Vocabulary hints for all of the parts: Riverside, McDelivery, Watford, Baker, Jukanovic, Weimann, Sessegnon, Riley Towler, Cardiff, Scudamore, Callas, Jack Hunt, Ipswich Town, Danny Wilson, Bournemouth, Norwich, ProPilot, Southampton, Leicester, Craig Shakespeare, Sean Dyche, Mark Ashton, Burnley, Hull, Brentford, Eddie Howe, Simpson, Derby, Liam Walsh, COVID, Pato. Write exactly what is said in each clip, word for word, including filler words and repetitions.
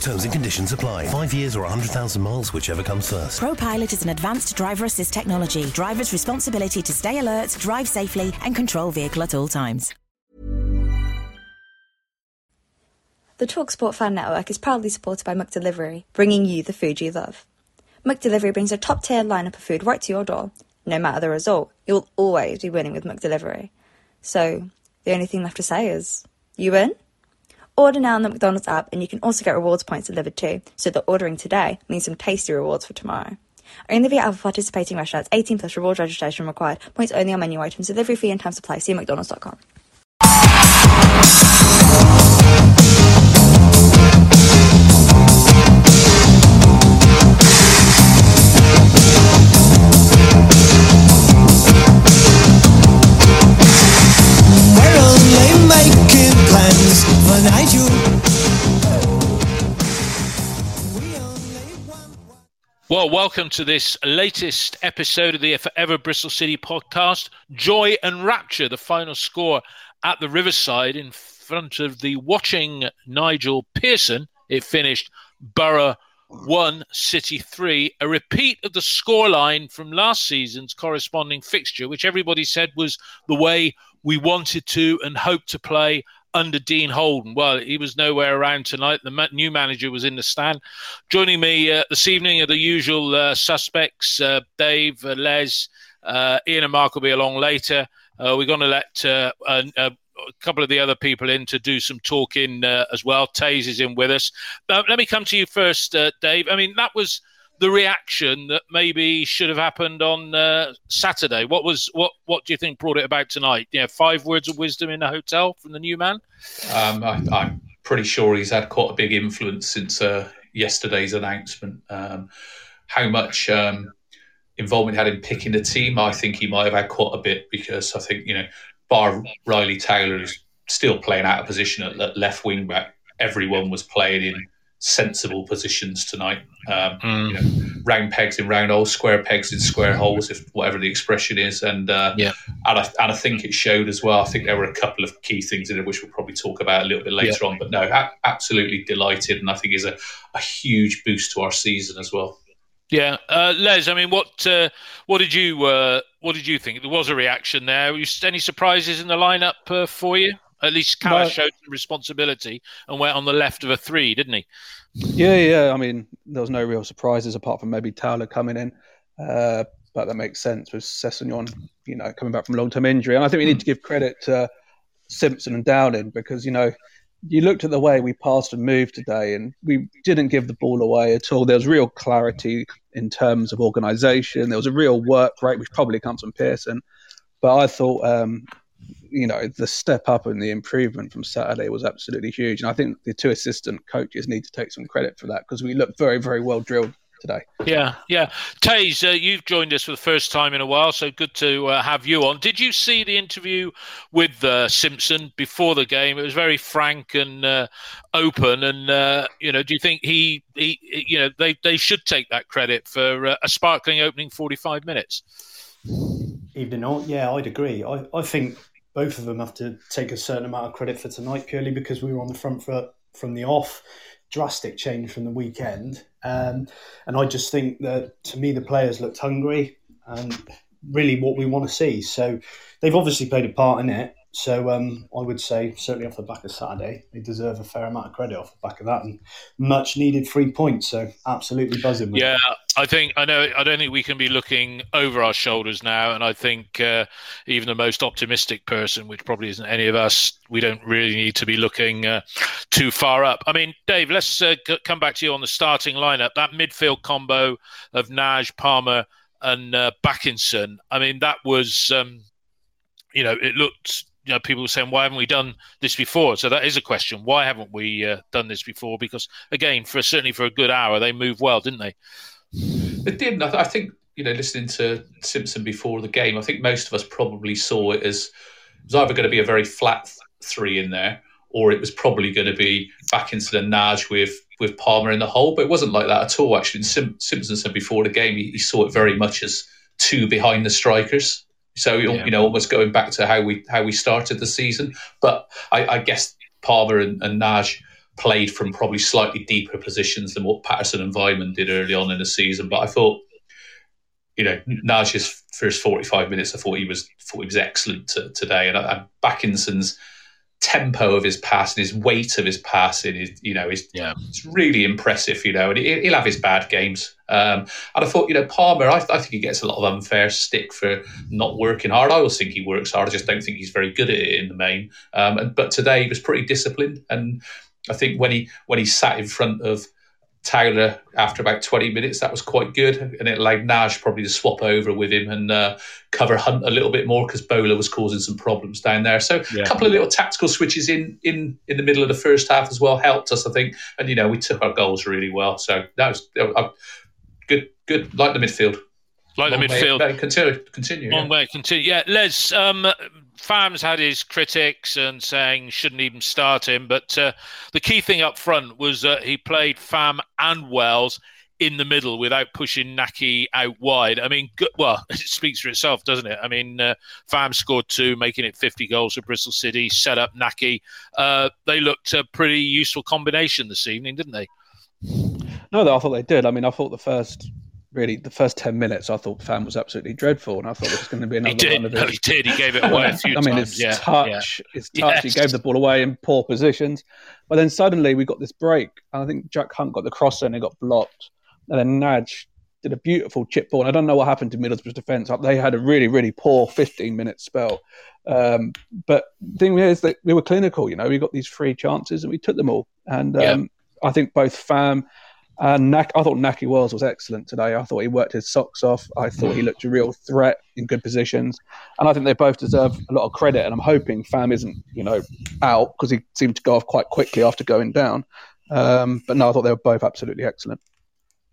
Terms and conditions apply. Five years or one hundred thousand miles, whichever comes first. ProPilot is an advanced driver assist technology. Driver's responsibility to stay alert, drive safely, and control vehicle at all times. The TalkSport Fan Network is proudly supported by McDelivery, bringing you the food you love. McDelivery brings a top-tier lineup of food right to your door. No matter the result, you'll always be winning with McDelivery. So, the only thing left to say is, you win? Order now on the McDonald's app, and you can also get rewards points delivered too, so that ordering today means some tasty rewards for tomorrow. Only via other participating restaurants, eighteen plus, reward registration required, points only on menu items, delivery fee and times apply. See mcdonalds dot com. Well, welcome to this latest episode of the Forever Bristol City podcast. Joy and Rapture, the final score at the Riverside in front of the watching Nigel Pearson. It finished Borough one, City three, a repeat of the scoreline from last season's corresponding fixture, which everybody said was the way we wanted to and hoped to play under Dean Holden. Well, he was nowhere around tonight. The ma- new manager was in the stand. Joining me uh, this evening are the usual uh, suspects, uh, Dave, uh, Les, uh, Ian and Mark will be along later. Uh, we're going to let uh, a, a couple of the other people in to do some talking uh, as well. Taze is in with us. Uh, let me come to you first, uh, Dave. I mean, that was the reaction that maybe should have happened on uh, Saturday. What was what? What do you think brought it about tonight? You know, five words of wisdom in the hotel from the new man. Um, I, I'm pretty sure he's had quite a big influence since uh, yesterday's announcement. Um, how much um, involvement he had in picking the team? I think he might have had quite a bit, because I think, you know, bar Riley Towler is still playing out of position at left wing back. Everyone was playing in sensible positions tonight. Um, mm. You know, round pegs in round holes, square pegs in square holes, if whatever the expression is. And uh, yeah. and, I, and I think it showed as well. I think there were a couple of key things in it which we'll probably talk about a little bit later yeah. on. But no, a- absolutely delighted, and I think is a, a huge boost to our season as well. Yeah, uh, Les. I mean, what uh, what did you uh, what did you think? There was a reaction there. Were you, any surprises in the lineup uh, for you? At least Callas showed some responsibility and went on the left of a three, didn't he? Yeah, yeah. I mean, there was no real surprises apart from maybe Towler coming in. Uh, but that makes sense with Sessegnon, you know, coming back from long-term injury. And I think we need to give credit to Simpson and Downing, because, you know, you looked at the way we passed and moved today, and we didn't give the ball away at all. There was real clarity in terms of organisation. There was a real work rate, which probably comes from Pearson. But I thought... Um, you know, the step up and the improvement from Saturday was absolutely huge. And I think the two assistant coaches need to take some credit for that, because we looked very, very well drilled today. Yeah, yeah. Taze, uh, you've joined us for the first time in a while, so good to uh, have you on. Did you see the interview with uh, Simpson before the game? It was very frank and uh, open. And, uh, you know, do you think he, he you know, they, they should take that credit for uh, a sparkling opening forty-five minutes? Evening all. Yeah, I'd agree. I, I think both of them have to take a certain amount of credit for tonight, purely because we were on the front foot from the off. Drastic change from the weekend. Um, and I just think that, to me, the players looked hungry and really what we want to see. So they've obviously played a part in it. So um, I would say, certainly off the back of Saturday, they deserve a fair amount of credit off the back of that, and much needed three points. So absolutely buzzing with yeah, that. I think I know. I don't think we can be looking over our shoulders now. And I think uh, even the most optimistic person, which probably isn't any of us, we don't really need to be looking uh, too far up. I mean, Dave, let's uh, c- come back to you on the starting lineup. That midfield combo of Naj, Palmer, and uh, Backinson. I mean, that was, um, you know, it looked. You know, people were saying, why haven't we done this before? So that is a question. Why haven't we uh, done this before? Because, again, for certainly for a good hour, they moved well, didn't they? They did. I think, you know, listening to Simpson before the game, I think most of us probably saw it as it was either going to be a very flat three in there, or it was probably going to be back into the Naj with, with Palmer in the hole. But it wasn't like that at all, actually. Sim- Simpson said before the game, he, he saw it very much as two behind the strikers. So, yeah. you know, almost going back to how we how we started the season. But I, I guess Palmer and, and Naj played from probably slightly deeper positions than what Patterson and Weimann did early on in the season. But I thought, you know, Naj's first forty-five minutes, I thought he was thought he was excellent to, today. And, and Backinson's tempo of his passing, his weight of his passing, is, you know, is yeah. it's really impressive, you know. And he, he'll have his bad games. Um, and I thought, you know, Palmer, I, I think he gets a lot of unfair stick for not working hard. I always think he works hard. I just don't think he's very good at it in the main. Um, and, but today he was pretty disciplined. And I think when he when he sat in front of Towler after about twenty minutes, that was quite good. And it allowed Naj probably to swap over with him and uh, cover Hunt a little bit more because Bowler was causing some problems down there. So yeah. a couple of little tactical switches in, in in the middle of the first half as well helped us, I think. And, you know, we took our goals really well. So that was... I, Good, good. Like the midfield. Like Long the midfield. Way, continue, continue. Long yeah. way, continue. Yeah, Les, um, Fam's had his critics and saying shouldn't even start him, but uh, the key thing up front was that he played Fam and Wells in the middle without pushing Nahki out wide. I mean, good, well, it speaks for itself, doesn't it? I mean, uh, Fam scored two, making it fifty goals for Bristol City, set up Nahki. Uh, they looked a pretty useful combination this evening, didn't they? No, I thought they did. I mean, I thought the first, really, the first ten minutes, I thought Fam was absolutely dreadful, and I thought it was going to be another one of his. No, he did. He gave it away a few times. I mean, his yeah, touch, yeah. his touch. Yes. He gave the ball away in poor positions. But then suddenly we got this break, and I think Jack Hunt got the cross in and it got blocked. And then Naj did a beautiful chip ball. And I don't know what happened to Middlesbrough's defence. They had a really, really poor fifteen-minute spell. Um, but the thing is that we were clinical. You know, we got these three chances and we took them all. And um, yeah. I think both Fam. And uh, I thought Nahki Wells was excellent today. I thought he worked his socks off. I thought he looked a real threat in good positions. And I think they both deserve a lot of credit. And I'm hoping Fam isn't, you know, out because he seemed to go off quite quickly after going down. Um, but no, I thought they were both absolutely excellent.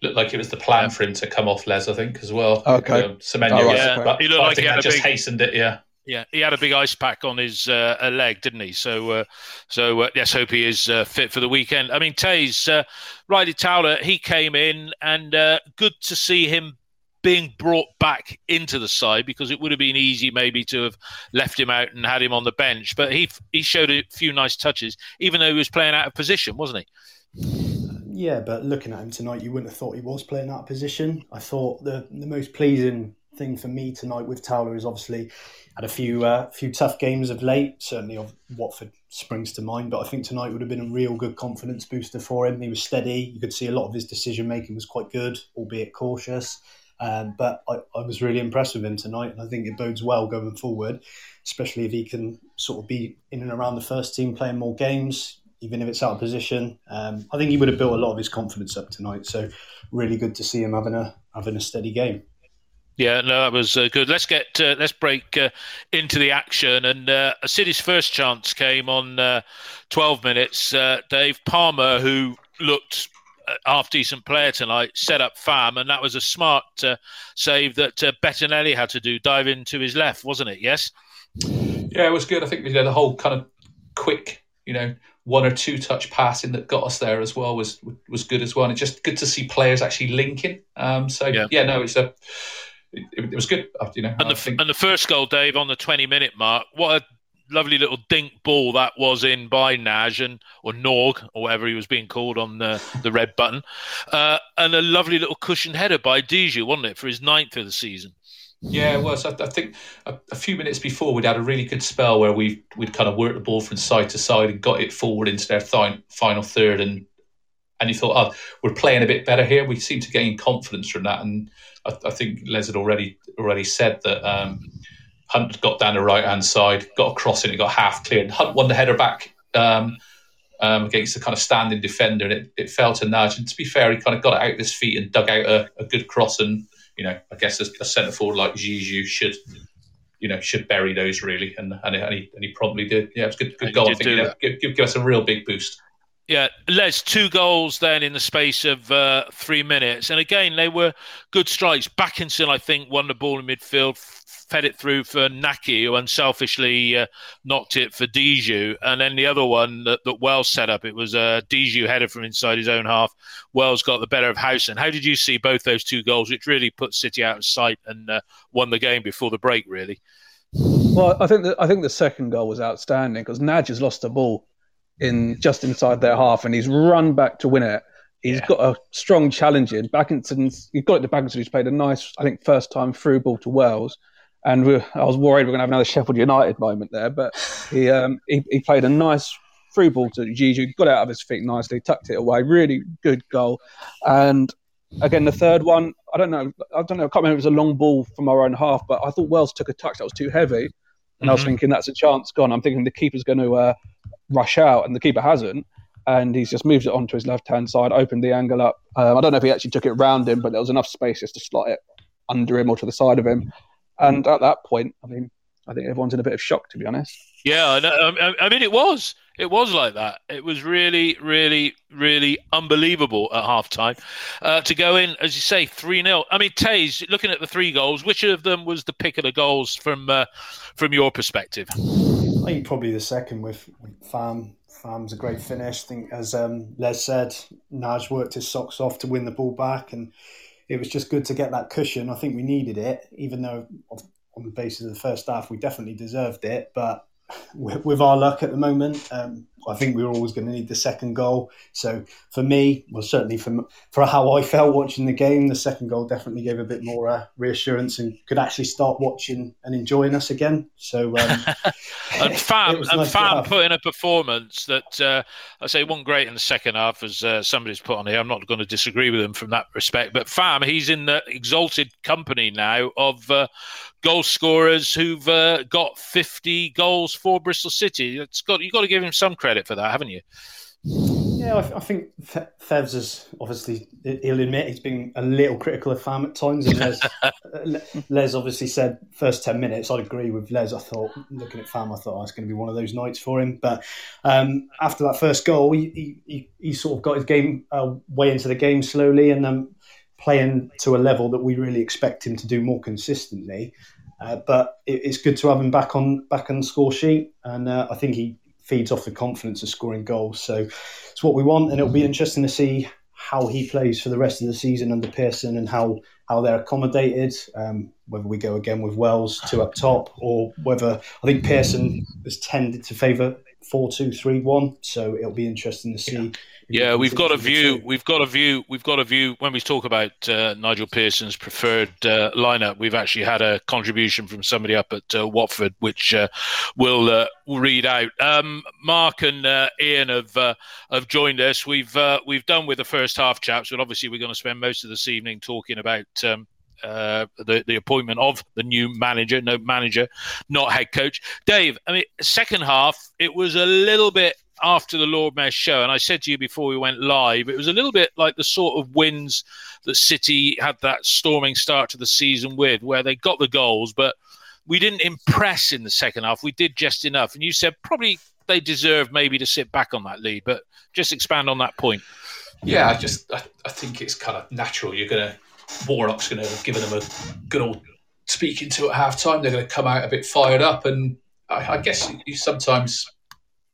Looked like it was the plan for him to come off, Les, I think, as well. Okay. Um, Sessegnon, oh, right, yeah, okay. But he looked like he had a just big... hastened it, yeah. Yeah, he had a big ice pack on his uh, leg, didn't he? So, uh, so uh, let's hope he is uh, fit for the weekend. I mean, Taze, uh, Riley Towler, he came in, and uh, good to see him being brought back into the side because it would have been easy maybe to have left him out and had him on the bench. But he he showed a few nice touches, even though he was playing out of position, wasn't he? Yeah, but looking at him tonight, you wouldn't have thought he was playing out of position. I thought the the most pleasing thing for me tonight with Towler is obviously had a few uh, few tough games of late. Certainly of Watford springs to mind, but I think tonight would have been a real good confidence booster for him. He was steady. You could see a lot of his decision making was quite good, albeit cautious. Um, but I, I was really impressed with him tonight, and I think it bodes well going forward, especially if he can sort of be in and around the first team playing more games, even if it's out of position. Um, I think he would have built a lot of his confidence up tonight. So really good to see him having a having a steady game. Yeah, no, that was uh, good. Let's get uh, let's break uh, into the action. And uh, City's first chance came on uh, twelve minutes. Uh, Dave Palmer, who looked a half-decent player tonight, set up Fam, and that was a smart uh, save that uh, Bettinelli had to do, dive into his left, wasn't it? Yes? Yeah, it was good. I think, you know, the whole kind of quick, you know, one or two touch passing that got us there as well was was good as well. And it's just good to see players actually linking. Um, so, yeah. yeah, no, it's a... It was good, you know. And the, think... and the first goal, Dave, on the twenty-minute mark, what a lovely little dink ball that was in by Naj, and, or Norg, or whatever he was being called on the, the red button. Uh, and a lovely little cushion header by Diédhiou, wasn't it, for his ninth of the season? Yeah, it was. I, I think a, a few minutes before we'd had a really good spell where we we'd kind of worked the ball from side to side and got it forward into their th- final third, and and you thought, oh, we're playing a bit better here. We seem to gain confidence from that, and I, I think Les had already already said that um, Hunt got down the right hand side, got a cross in, it got half cleared. Hunt won the header back um, um, against the kind of standing defender, and it, it fell to Nudge. And to be fair, he kind of got it out of his feet and dug out a, a good cross and. You know, I guess a, a centre forward like Diédhiou should, you know, should bury those really, and and, and he and he promptly did. Yeah, it was good, good and goal. I think you know, give, give give us a real big boost. Yeah, Les, two goals then in the space of uh, three minutes, and again they were good strikes. Backinson, I think, won the ball in midfield, fed it through for Nahki, who unselfishly uh, knocked it for Diédhiou, and then the other one that, that Wells set up, it was a Diédhiou header from inside his own half. Wells got the better of Howson. How did you see both those two goals, which really put City out of sight and uh, won the game before the break, really? Well, I think the, I think the second goal was outstanding because Nudge has lost the ball in just inside their half, and he's run back to win it. He's yeah. got a strong challenge in. Backinson's, you've got it to Backinson, who's played a nice, I think, first time through ball to Wells. And we, I was worried we we're going to have another Sheffield United moment there, but he um, he, he played a nice through ball to Diédhiou, got out of his feet nicely, tucked it away. Really good goal. And again, the third one, I don't know, I don't know, I can't remember if it was a long ball from our own half, but I thought Wells took a touch that was too heavy, and mm-hmm. I was thinking that's a chance gone. I'm thinking the keeper's going to uh, rush out, and the keeper hasn't, and he's just moved it onto his left hand side, opened the angle up. Um, I don't know if he actually took it round him, but there was enough space just to slot it under him or to the side of him. And at that point, I mean, I think everyone's in a bit of shock, to be honest. Yeah, I, I mean, it was. It was like that. It was really, really, really unbelievable at half-time. Uh, to go in, as you say, three nil. I mean, Taze, looking at the three goals, which of them was the pick of the goals from uh, from your perspective? I think probably the second with, with Pham. Pham's a great finish. I think, as um, Les said, Naj worked his socks off to win the ball back, and it was just good to get that cushion. I think we needed it, even though on the basis of the first half, we definitely deserved it. But with our luck at the moment, um, I think we were always going to need the second goal. So for me, well, certainly for, for how I felt watching the game, the second goal definitely gave a bit more uh, reassurance and could actually start watching and enjoying us again. So um, and Pham, and nice Pham put in a performance that uh, I say one great in the second half, as uh, somebody's put on here. I'm not going to disagree with him from that respect. But Pham, he's in the exalted company now of uh, goal scorers who've uh, got fifty goals for Bristol City. It's got you've got to give him some credit for that, haven't you? Yeah, I, th- I think Thevs is obviously, he'll admit he's been a little critical of Pham at times. And Les, Les obviously said first ten minutes. I'd agree with Les. I thought, looking at Pham, I thought oh, it's going to be one of those nights for him. But um, after that first goal, he, he, he sort of got his game uh, way into the game slowly and um, playing to a level that we really expect him to do more consistently. Uh, but it, it's good to have him back on back on the score sheet. And uh, I think he feeds off the confidence of scoring goals. So it's what we want, and it'll be interesting to see how he plays for the rest of the season under Pearson and how, how they're accommodated, um, whether we go again with Wells two up top or whether I think Pearson has tended to favour four two three one, so it'll be interesting to see. Yeah, yeah we've got a view. We've got a view. We've got a view. When we talk about uh, Nigel Pearson's preferred uh, lineup, we've actually had a contribution from somebody up at uh, Watford, which uh, we'll uh, read out. Um, Mark and uh, Ian have uh, have joined us. We've uh, we've done with the first half, chaps, but obviously we're going to spend most of this evening talking about. Um, Uh, the, the appointment of the new manager, no manager, not head coach. Dave, I mean, second half, it was a little bit after the Lord Mayor's show, and I said to you before we went live, it was a little bit like the sort of wins that City had that storming start to the season with, where they got the goals, but we didn't impress in the second half. We did just enough. And you said probably they deserved maybe to sit back on that lead, but just expand on that point. Yeah, I just, I, I think it's kind of natural. You're going to, Warnock's going to have given them a good old speaking to at half-time. They're going to come out a bit fired up. And I, I guess you sometimes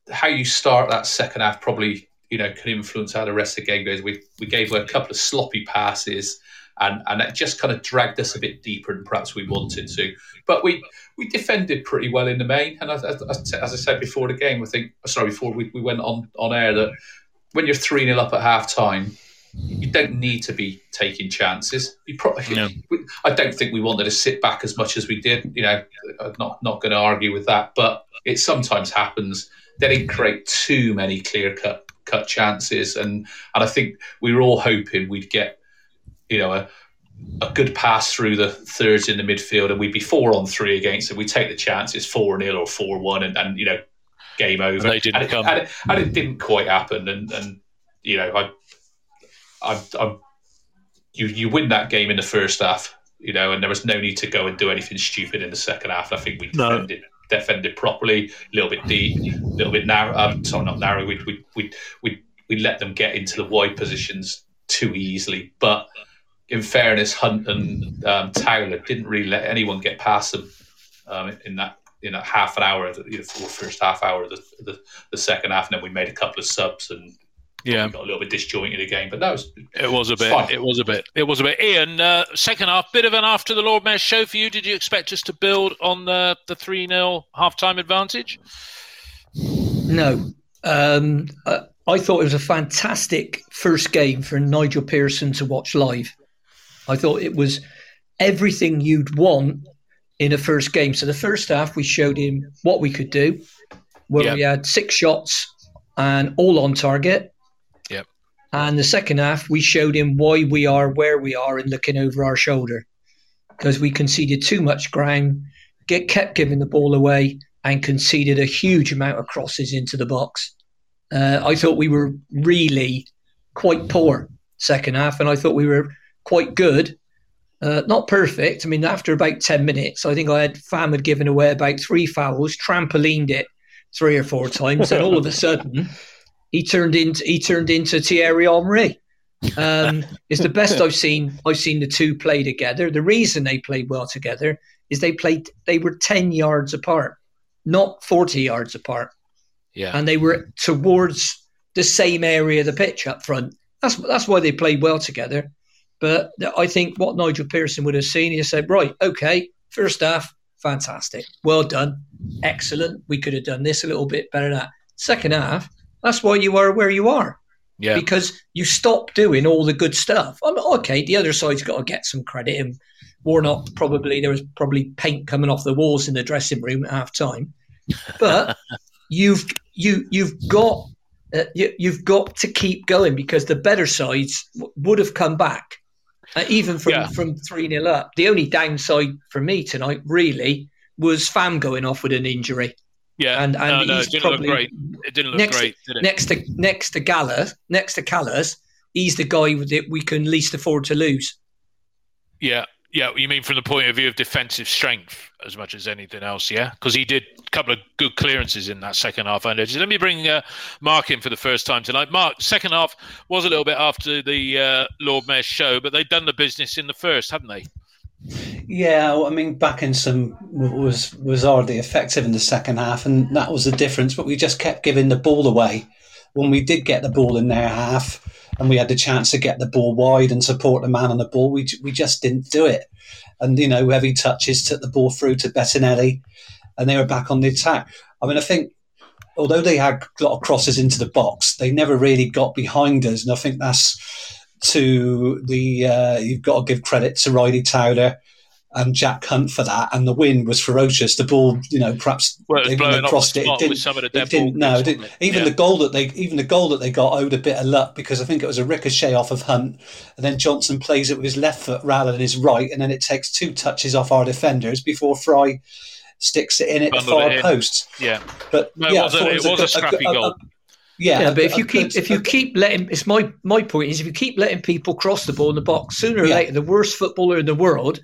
how you start that second half probably, you know, can influence how the rest of the game goes. We we gave away a couple of sloppy passes and, and that just kind of dragged us a bit deeper than perhaps we wanted to. But we, we defended pretty well in the main. And as, as, as I said before the game, I think, sorry, before we, we went on, on air, that when you're three nil up at half-time, you don't need to be taking chances. You probably, no. we, I don't think we wanted to sit back as much as we did. You know, I'm not not going to argue with that, but it sometimes happens. They didn't create too many clear cut cut chances, and and I think we were all hoping we'd get, you know, a a good pass through the thirds in the midfield, and we'd be four on three against, and we take the chance. It's four nil or four one, and and you know, game over. And they didn't and it, come, and it, and it didn't quite happen, and and you know, I. I, I, you you win that game in the first half, you know, and there was no need to go and do anything stupid in the second half. I think we defended, no. defended properly, a little bit deep, a little bit narrow. Um, sorry, not narrow. We we we we we let them get into the wide positions too easily. But in fairness, Hunt and um, Towler didn't really let anyone get past them um, in that in that half an hour, the you know, first half hour of the, the the second half, and then we made a couple of subs and. Yeah, we got a little bit disjointed again, but that was it was a bit. Fun. It was a bit. It was a bit. Ian, uh, second half, bit of an after the Lord Mayor's show for you. Did you expect us to build on the the three nil half-time advantage? No, um, I, I thought it was a fantastic first game for Nigel Pearson to watch live. I thought it was everything you'd want in a first game. So the first half, we showed him what we could do. Where yep. we had six shots and all on target. And the second half, we showed him why we are where we are and looking over our shoulder, because we conceded too much ground, get kept giving the ball away, and conceded a huge amount of crosses into the box. Uh, I thought we were really quite poor second half, and I thought we were quite good. Uh, not perfect. I mean, after about ten minutes, I think I had Pham had given away about three fouls, trampolined it three or four times, and all of a sudden... He turned into he turned into Thierry Henry. Um, it's the best I've seen. I've seen the two play together. The reason they played well together is they played. They were ten yards apart, not forty yards apart. Yeah, and they were towards the same area of the pitch up front. That's that's why they played well together. But I think what Nigel Pearson would have seen, he said, right, okay, first half, fantastic, well done, excellent. We could have done this a little bit better than that. Second half. That's why you are where you are, yeah. Because you stop doing all the good stuff. I'm okay. The other side's got to get some credit, and Warnock probably there was probably paint coming off the walls in the dressing room at half time. But you've you you've got uh, you, you've got to keep going because the better sides w- would have come back, uh, even from yeah. from three nil up. The only downside for me tonight really was Pham going off with an injury. Yeah, and, and no, no, it didn't probably, look great. It didn't look next, great, did it? Next to next to Callas, next to Callas, he's the guy that we can least afford to lose. Yeah, yeah. You mean from the point of view of defensive strength as much as anything else, yeah? Because he did a couple of good clearances in that second half. And let me bring uh, Mark in for the first time tonight. Mark, second half was a little bit after the uh, Lord Mayor's show, but they'd done the business in the first, hadn't they? Yeah, well, I mean, Backinson was was hardly effective in the second half, and that was the difference. But we just kept giving the ball away when we did get the ball in their half, and we had the chance to get the ball wide and support the man on the ball. We we just didn't do it, and you know, heavy touches took the ball through to Bettinelli, and they were back on the attack. I mean, I think although they had a lot of crosses into the box, they never really got behind us, and I think that's. To the uh, you've got to give credit to Riley Towler and Jack Hunt for that, and the wind was ferocious. The ball, you know, perhaps well, they crossed it. It didn't. Some of the it didn't no, it didn't, even yeah. the goal that they even the goal that they got owed a bit of luck because I think it was a ricochet off of Hunt, and then Johnson plays it with his left foot rather than his right, and then it takes two touches off our defenders before Fry sticks it in at the far in. post. Yeah, but no, yeah, it was, a, it was, it was a, a scrappy a, goal. A, a, Yeah, yeah, but if you keep if you keep letting it's my my point is if you keep letting people cross the ball in the box, sooner or yeah. later the worst footballer in the world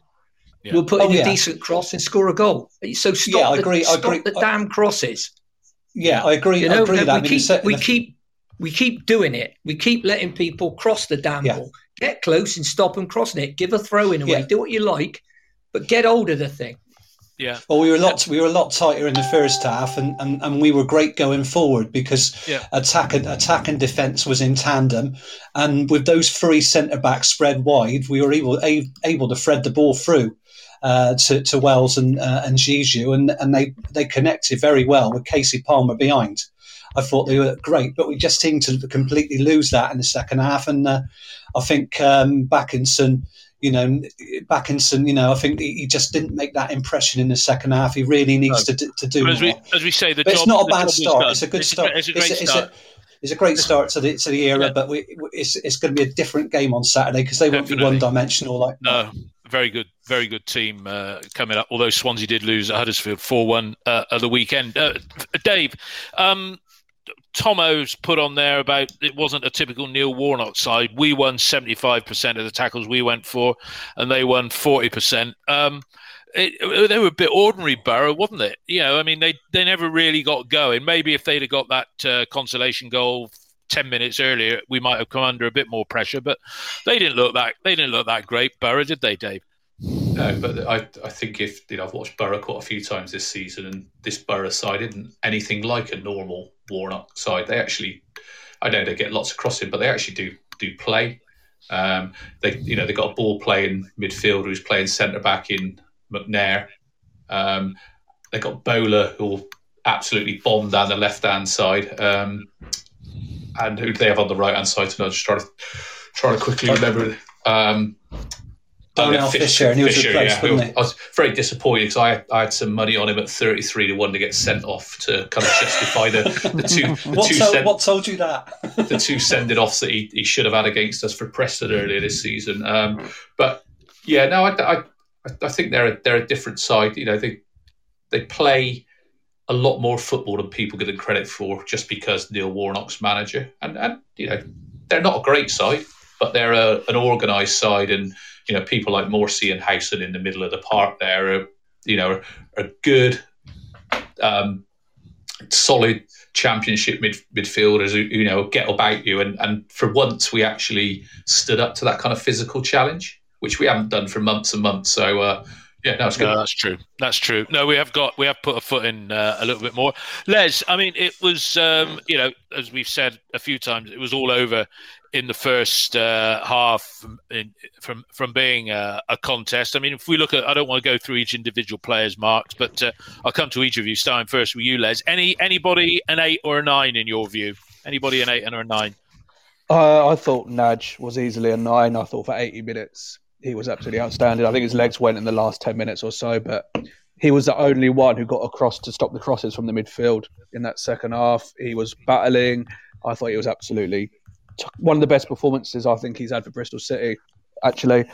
yeah. will put oh, in a yeah. decent cross and score a goal. So stop yeah, I agree, the, I stop agree. the damn crosses. Yeah, I agree. You know, I agree that we I mean, keep we keep we keep doing it. We keep letting people cross the damn yeah. ball. Get close and stop them crossing it. Give a throw in away. Yeah. Do what you like, but get hold of the thing. Yeah. Well, we were a lot we were a lot tighter in the first half, and, and, and we were great going forward because yeah. attack and attack and defence was in tandem, and with those three centre backs spread wide, we were able able to thread the ball through uh, to to Wells and uh, and Diédhiou, and and they, they connected very well with Casey Palmer behind. I thought they were great, but we just seemed to completely lose that in the second half. And uh, I think um, Backinson, you know, Backinson, you know, I think he just didn't make that impression in the second half. He really needs no. to, to do. But as we as we say, the but job, it's not a bad start. It's a good it's start. A, it's a great it's a, start. It's a, It's a great start to the to the era, yeah. but we, it's it's going to be a different game on Saturday because they Definitely. won't be one-dimensional like that. No, very good, very good team uh, coming up, although Swansea did lose at Huddersfield four one uh, at the weekend. Uh, Dave, um, Tomo's put on there about it wasn't a typical Neil Warnock side. We won seventy-five percent of the tackles we went for, and they won forty percent. Um, it, they were a bit ordinary, Borough, wasn't it? You know, I mean, they, they never really got going. Maybe if they'd have got that uh, consolation goal ten minutes earlier, we might have come under a bit more pressure. But they didn't look that they didn't look that great, Borough, did they, Dave? No, but I I think if you know, I've watched Borough quite a few times this season, and this Borough side isn't anything like a normal Warnock side. They actually, I know they get lots of crossing, but they actually do do play. Um, they you know they got a ball playing midfielder who's playing centre back in McNair. Um, they got Bowler, who will absolutely bomb down the left-hand side, um, and who they have on the right-hand side. And I was just trying to trying to quickly remember. Um, Donnell Fisher, Fisher, and he was Fisher, replaced, yeah, wasn't he? I was very disappointed because I, I had some money on him at thirty-three to one to get sent off to kind of justify the, the two. The what, two told, send, what told you that? The two sending offs that he, he should have had against us for Preston earlier this season. Um, but yeah, no, I. I I think they're a, they're a different side. You know, they they play a lot more football than people give them credit for, just because Neil Warnock's manager. And, and you know, they're not a great side, but they're a, an organised side. And you know, people like Morsey and Howson in the middle of the park there are, you know, are good, um, solid Championship mid, midfielders who, you know, get about you. And and for once, we actually stood up to that kind of physical challenge, which we haven't done for months and months. So, uh, yeah, no, it's good. No, that's true. That's true. No, we have got, we have put a foot in uh, a little bit more. Les, I mean, it was, um, you know, as we've said a few times, it was all over in the first uh, half in, from from being a, a contest. I mean, if we look at, I don't want to go through each individual player's marks, but uh, I'll come to each of you, starting first with you, Les. Any Anybody an eight or a nine in your view? Anybody an eight and or a nine? Uh, I thought Naj was easily a nine. I thought for eighty minutes, he was absolutely outstanding. I think his legs went in the last ten minutes or so, but he was the only one who got across to stop the crosses from the midfield in that second half. He was battling. I thought he was absolutely one of the best performances I think he's had for Bristol City, actually.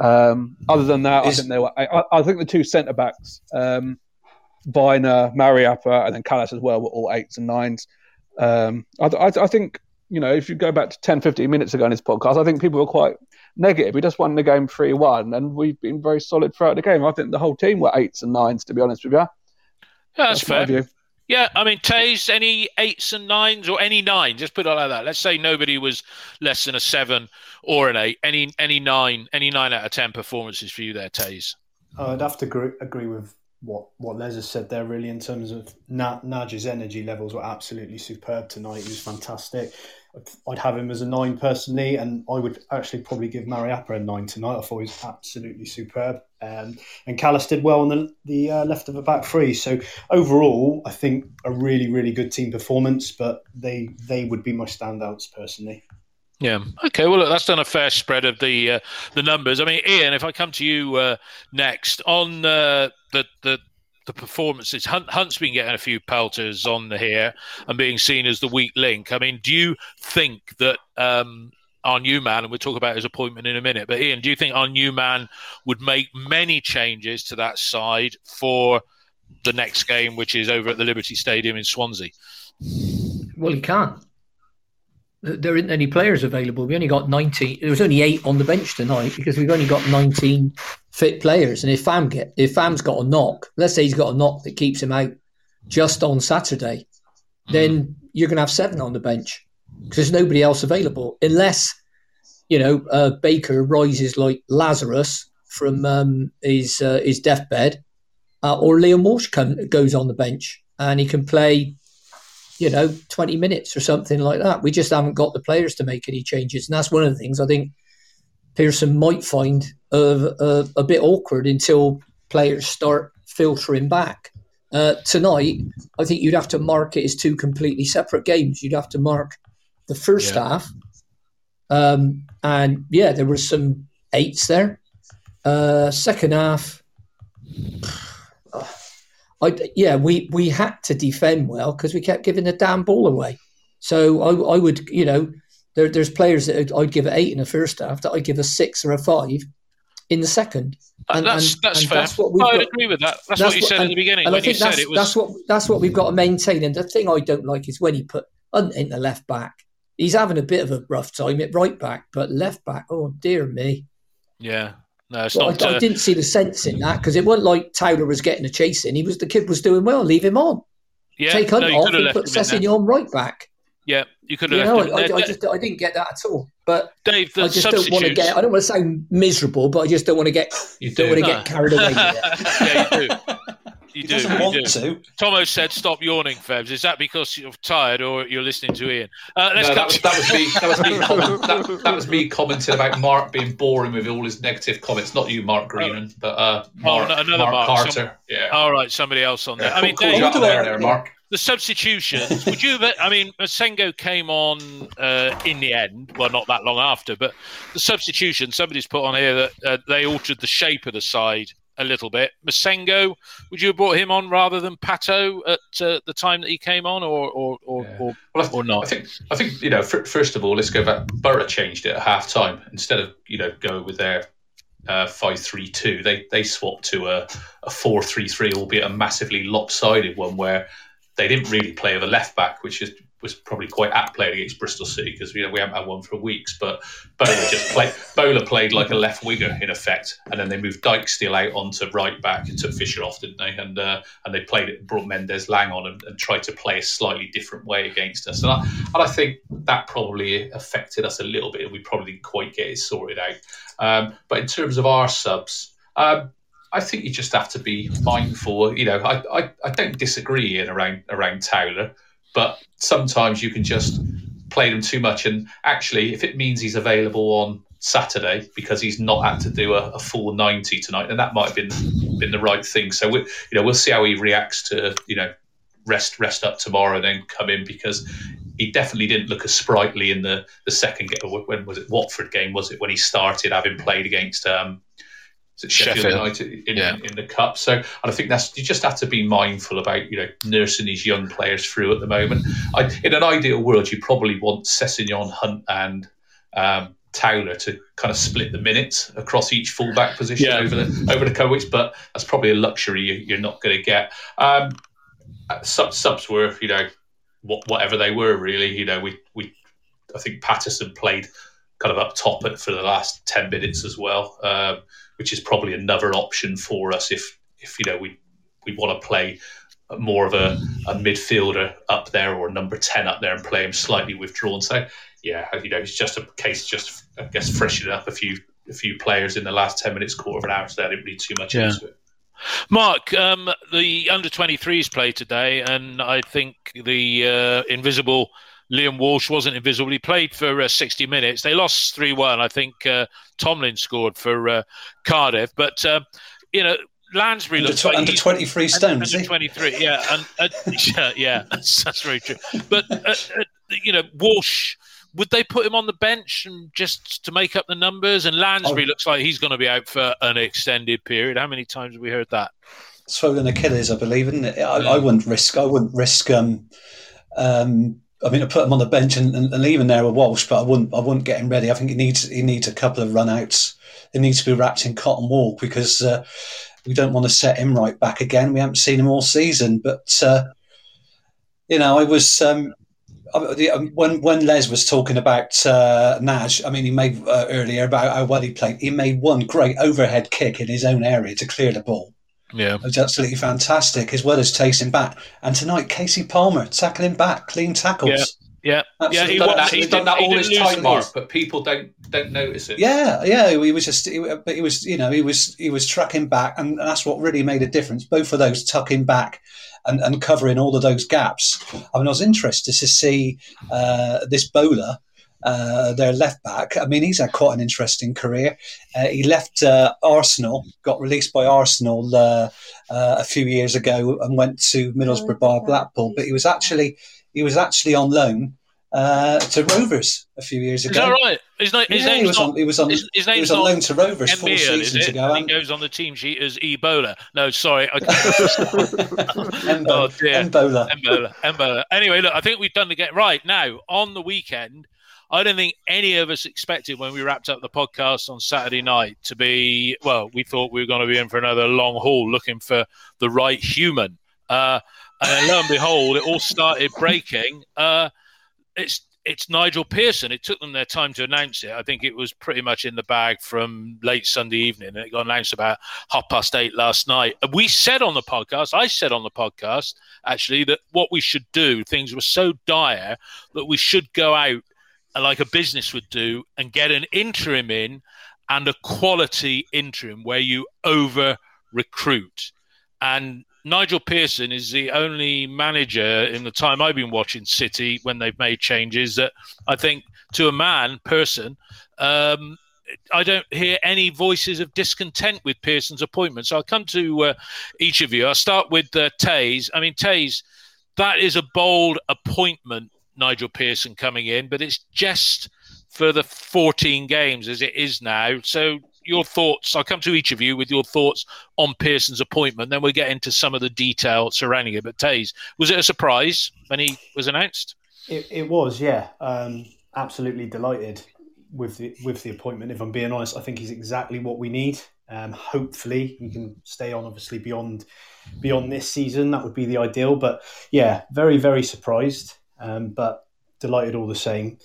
Um, other than that, I think, there were, I, I think the two centre-backs, um, Byner, Mariappa, and then Callas as well, were all eights and nines. Um, I, I, I think, you know, if you go back to ten, fifteen minutes ago in this podcast, I think people were quite negative. We just won the game three one, and we've been very solid throughout the game. I think the whole team were eights and nines, to be honest with you. Yeah, that's, that's fair. My view. Yeah, I mean, Taze, any eights and nines or any nine? Just put it like that. Let's say nobody was less than a seven or an eight. Any any nine, any nine out of ten performances for you there, Taze? Oh, I'd have to agree, agree with what what Les has said there, really, in terms of Na- Naj's energy levels were absolutely superb tonight. He was fantastic. I'd have him as a nine personally, and I would actually probably give Mariappa a nine tonight. I thought he was absolutely superb. Um, and Callas did well on the, the uh, left of a back three. So overall, I think a really, really good team performance, but they they would be my standouts personally. Yeah. Okay. Well, look, that's done a fair spread of the uh, the numbers. I mean, Ian, if I come to you uh, next on uh, the the. the performances. Hunt, Hunt's been getting a few pelters on the here and being seen as the weak link. I mean, do you think that um, our new man, and we'll talk about his appointment in a minute, but Ian, do you think our new man would make many changes to that side for the next game, which is over at the Liberty Stadium in Swansea? Well, he can't. There isn't any players available. We only got nineteen. There was only eight on the bench tonight because we've only got nineteen fit players. And if Pham get if Pham's got a knock, let's say he's got a knock that keeps him out just on Saturday, then you're going to have seven on the bench because there's nobody else available, unless you know uh, Baker rises like Lazarus from um, his uh, his deathbed, uh, or Liam Walsh come, goes on the bench and he can play, you know, twenty minutes or something like that. We just haven't got the players to make any changes. And that's one of the things I think Pearson might find a, a, a bit awkward until players start filtering back. Uh, tonight, I think you'd have to mark it as two completely separate games. You'd have to mark the first yeah. half. Um, and, yeah, there were some eights there. Uh, second half, I, yeah, we, we had to defend well because we kept giving the damn ball away. So I, I would, you know, there, there's players that I'd, I'd give an eight in the first half that I'd give a six or a five in the second. And that's, and, that's and fair. That's what we've I would got, agree with that. That's, that's what you what, said and, in the beginning. And when I think you that's, said it was... that's, what, that's what we've got to maintain. And the thing I don't like is when he put Hunt in the left back. He's having a bit of a rough time at right back, but left back, oh dear me. Yeah. No, it's well, not, I, uh... I didn't see the sense in that because it wasn't like Towler was getting a chase in. He was the kid was doing well. Leave him on. Yeah, Take Hunt no, off and put Sessegnon right back. Yeah, you could have. You know, left I, I, I just I didn't get that at all. But Dave, I just don't want to get. I don't want to sound miserable, but I just don't want to get. You don't do. want to no. get carried away. Yeah, you do. You he do. Doesn't you want do. To. Tomo said, "Stop yawning, Febs." Is that because you're tired or you're listening to Ian? Uh, let's no, that, was, that was me. That was me, comment, that, that was me commenting about Mark being boring with all his negative comments. Not you, Mark Greenan, but uh, Mark, oh, no, another Mark, Mark Carter. Some, yeah. All right, somebody else on there. Yeah, I mean, cool, Dave, cool, there, there, Mark. The substitutions, would you – I mean, Masengo came on uh, in the end, well, not that long after, but the substitution, somebody's put on here that uh, they altered the shape of the side a little bit. Masengo, would you have brought him on rather than Pato at uh, the time that he came on or or, or, yeah. or, well, I th- or not? I think, I think you know, f- first of all, let's go back. Borough changed it at half-time. Instead of, you know, go with their uh, five three two, they, they swapped to a, a four three three, albeit a massively lopsided one where – they didn't really play with a left back, which is, was probably quite apt playing against Bristol City because you know we haven't had one for weeks. But Bowler just played. Bowler played like a left winger in effect, and then they moved Dykesdale out onto right back and took Fisher off, didn't they? And uh, and they played it, brought Mendes Lang on, and, and tried to play a slightly different way against us. And I and I think that probably affected us a little bit, and we probably didn't quite get it sorted out. Um, but in terms of our subs. Um, I think you just have to be mindful. You know, I, I, I don't disagree in around around Towler, but sometimes you can just play them too much. And actually, if it means he's available on Saturday because he's not had to do a, a full ninety tonight, then that might have been been the right thing. So we, you know, we'll see how he reacts to you know rest rest up tomorrow and then come in because he definitely didn't look as sprightly in the the second game. When was it? Watford game was it when he started having played against. Um, Sheffield United in, yeah. in the cup, so and I think that's you just have to be mindful about you know nursing these young players through at the moment. I, in an ideal world, you probably want Sessegnon, Hunt, and um, Towler to kind of split the minutes across each fullback position yeah. over the over the couple weeks, but that's probably a luxury you, you're not going to get. Um, sub, subs were you know what, whatever they were really. You know we we I think Patterson played kind of up top for the last ten minutes as well. Um, which is probably another option for us if, if you know, we we want to play more of a, a midfielder up there or number ten up there and play him slightly withdrawn. So, yeah, you know, it's just a case just, I guess, freshening up a few a few players in the last ten minutes, quarter of an hour, so that didn't read too much yeah. into it. Mark, um, the under twenty-threes play today, and I think the uh, invisible... Liam Walsh wasn't invisible. He played for uh, sixty minutes. They lost three one. I think uh, Tomlin scored for uh, Cardiff. But, uh, you know, Lansbury looks like... Under twenty-three stone, is he? Under twenty-three, yeah. And, uh, yeah, that's, that's very true. But, uh, uh, you know, Walsh, would they put him on the bench and just to make up the numbers? And Lansbury oh. looks like he's going to be out for an extended period. How many times have we heard that? Swollen Achilles, I believe, isn't it? I, yeah. I wouldn't risk... I wouldn't risk... Um, um, I mean, I put him on the bench and, and, and leave him there with Walsh, but I wouldn't. I wouldn't get him ready. I think he needs he needs a couple of run-outs. He needs to be wrapped in cotton wool because uh, we don't want to set him right back again. We haven't seen him all season, but uh, you know, I was um, I, when when Les was talking about uh, Naj. I mean, he made uh, earlier about how well he played. He made one great overhead kick in his own area to clear the ball. Yeah, it was absolutely fantastic, as well as chasing back. And tonight, Casey Palmer tackling back, clean tackles. Yeah, yeah, yeah he done that, he's done that all his time, Mark, but people don't don't notice it. Yeah, yeah, he was just, but he was, you know, he was he was tracking back, and that's what really made a difference. Both of those tucking back and, and covering all of those gaps. I mean, I was interested to see uh, this Bowler uh, their left back. I mean, he's had quite an interesting career. Uh, he left uh, Arsenal, got released by Arsenal uh, uh, a few years ago, and went to Middlesbrough by Blackpool. But he was actually he was actually on loan uh, to Rovers a few years ago. Is that right? His, na- his yeah, name's he was not, on. He was on. His, his he was on loan to Rovers four seasons ago. And he goes on the team sheet as Ebola. No, sorry. I Embo- oh dear. Embola. Embola. Embola. Anyway, look, I think we've done the get right now on the weekend. I don't think any of us expected when we wrapped up the podcast on Saturday night to be, well, we thought we were going to be in for another long haul looking for the right human. Uh, and lo and behold, it all started breaking. Uh, it's it's Nigel Pearson. It took them their time to announce it. I think it was pretty much in the bag from late Sunday evening. And it got announced about half past eight last night. And we said on the podcast, I said on the podcast, actually, that what we should do, things were so dire that we should go out like a business would do and get an interim in, and a quality interim where you over recruit. And Nigel Pearson is the only manager in the time I've been watching City when they've made changes that I think to a man person, um, I don't hear any voices of discontent with Pearson's appointment. So I'll come to uh, each of you. I'll start with uh, Taze. I mean, Taze, that is a bold appointment, Nigel Pearson coming in, but it's just for the fourteen games as it is now. So your thoughts, I'll come to each of you with your thoughts on Pearson's appointment, then we'll get into some of the detail surrounding it. But Taze, was it a surprise when he was announced? It, it was, yeah. Um, absolutely delighted with the, with the appointment. If I'm being honest, I think he's exactly what we need. Um, hopefully he can stay on, obviously, beyond beyond this season. That would be the ideal. But yeah, very, very surprised. Um, but delighted all the same.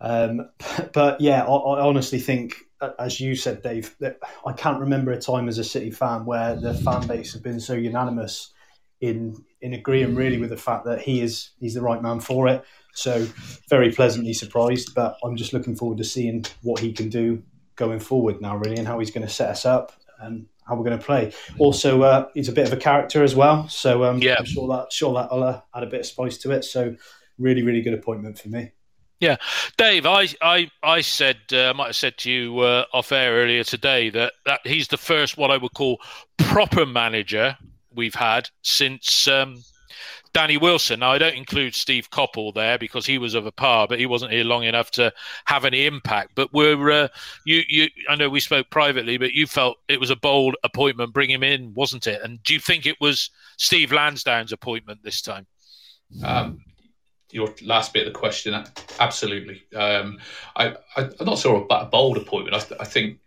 Um, but yeah, I, I honestly think, as you said, Dave, that I can't remember a time as a City fan where the fan base have been so unanimous in in agreeing really with the fact that he is he's the right man for it. So very pleasantly surprised, but I'm just looking forward to seeing what he can do going forward now, really, and how he's going to set us up and how we're going to play. Also, uh, he's a bit of a character as well, so um, yeah. I'm sure that sure that'll uh, add a bit of spice to it. So. Really, really good appointment for me. Yeah. Dave, I I, I said, uh, I might have said to you uh, off air earlier today that, that he's the first, what I would call, proper manager we've had since um, Danny Wilson. Now, I don't include Steve Coppell there because he was of a par, but he wasn't here long enough to have any impact. But we're, uh, you, you, I know we spoke privately, but you felt it was a bold appointment, bring him in, wasn't it? And do you think it was Steve Lansdown's appointment this time? Um Your last bit of the question, absolutely. Um, I, I, I'm not sure about a bold appointment. I, th- I think,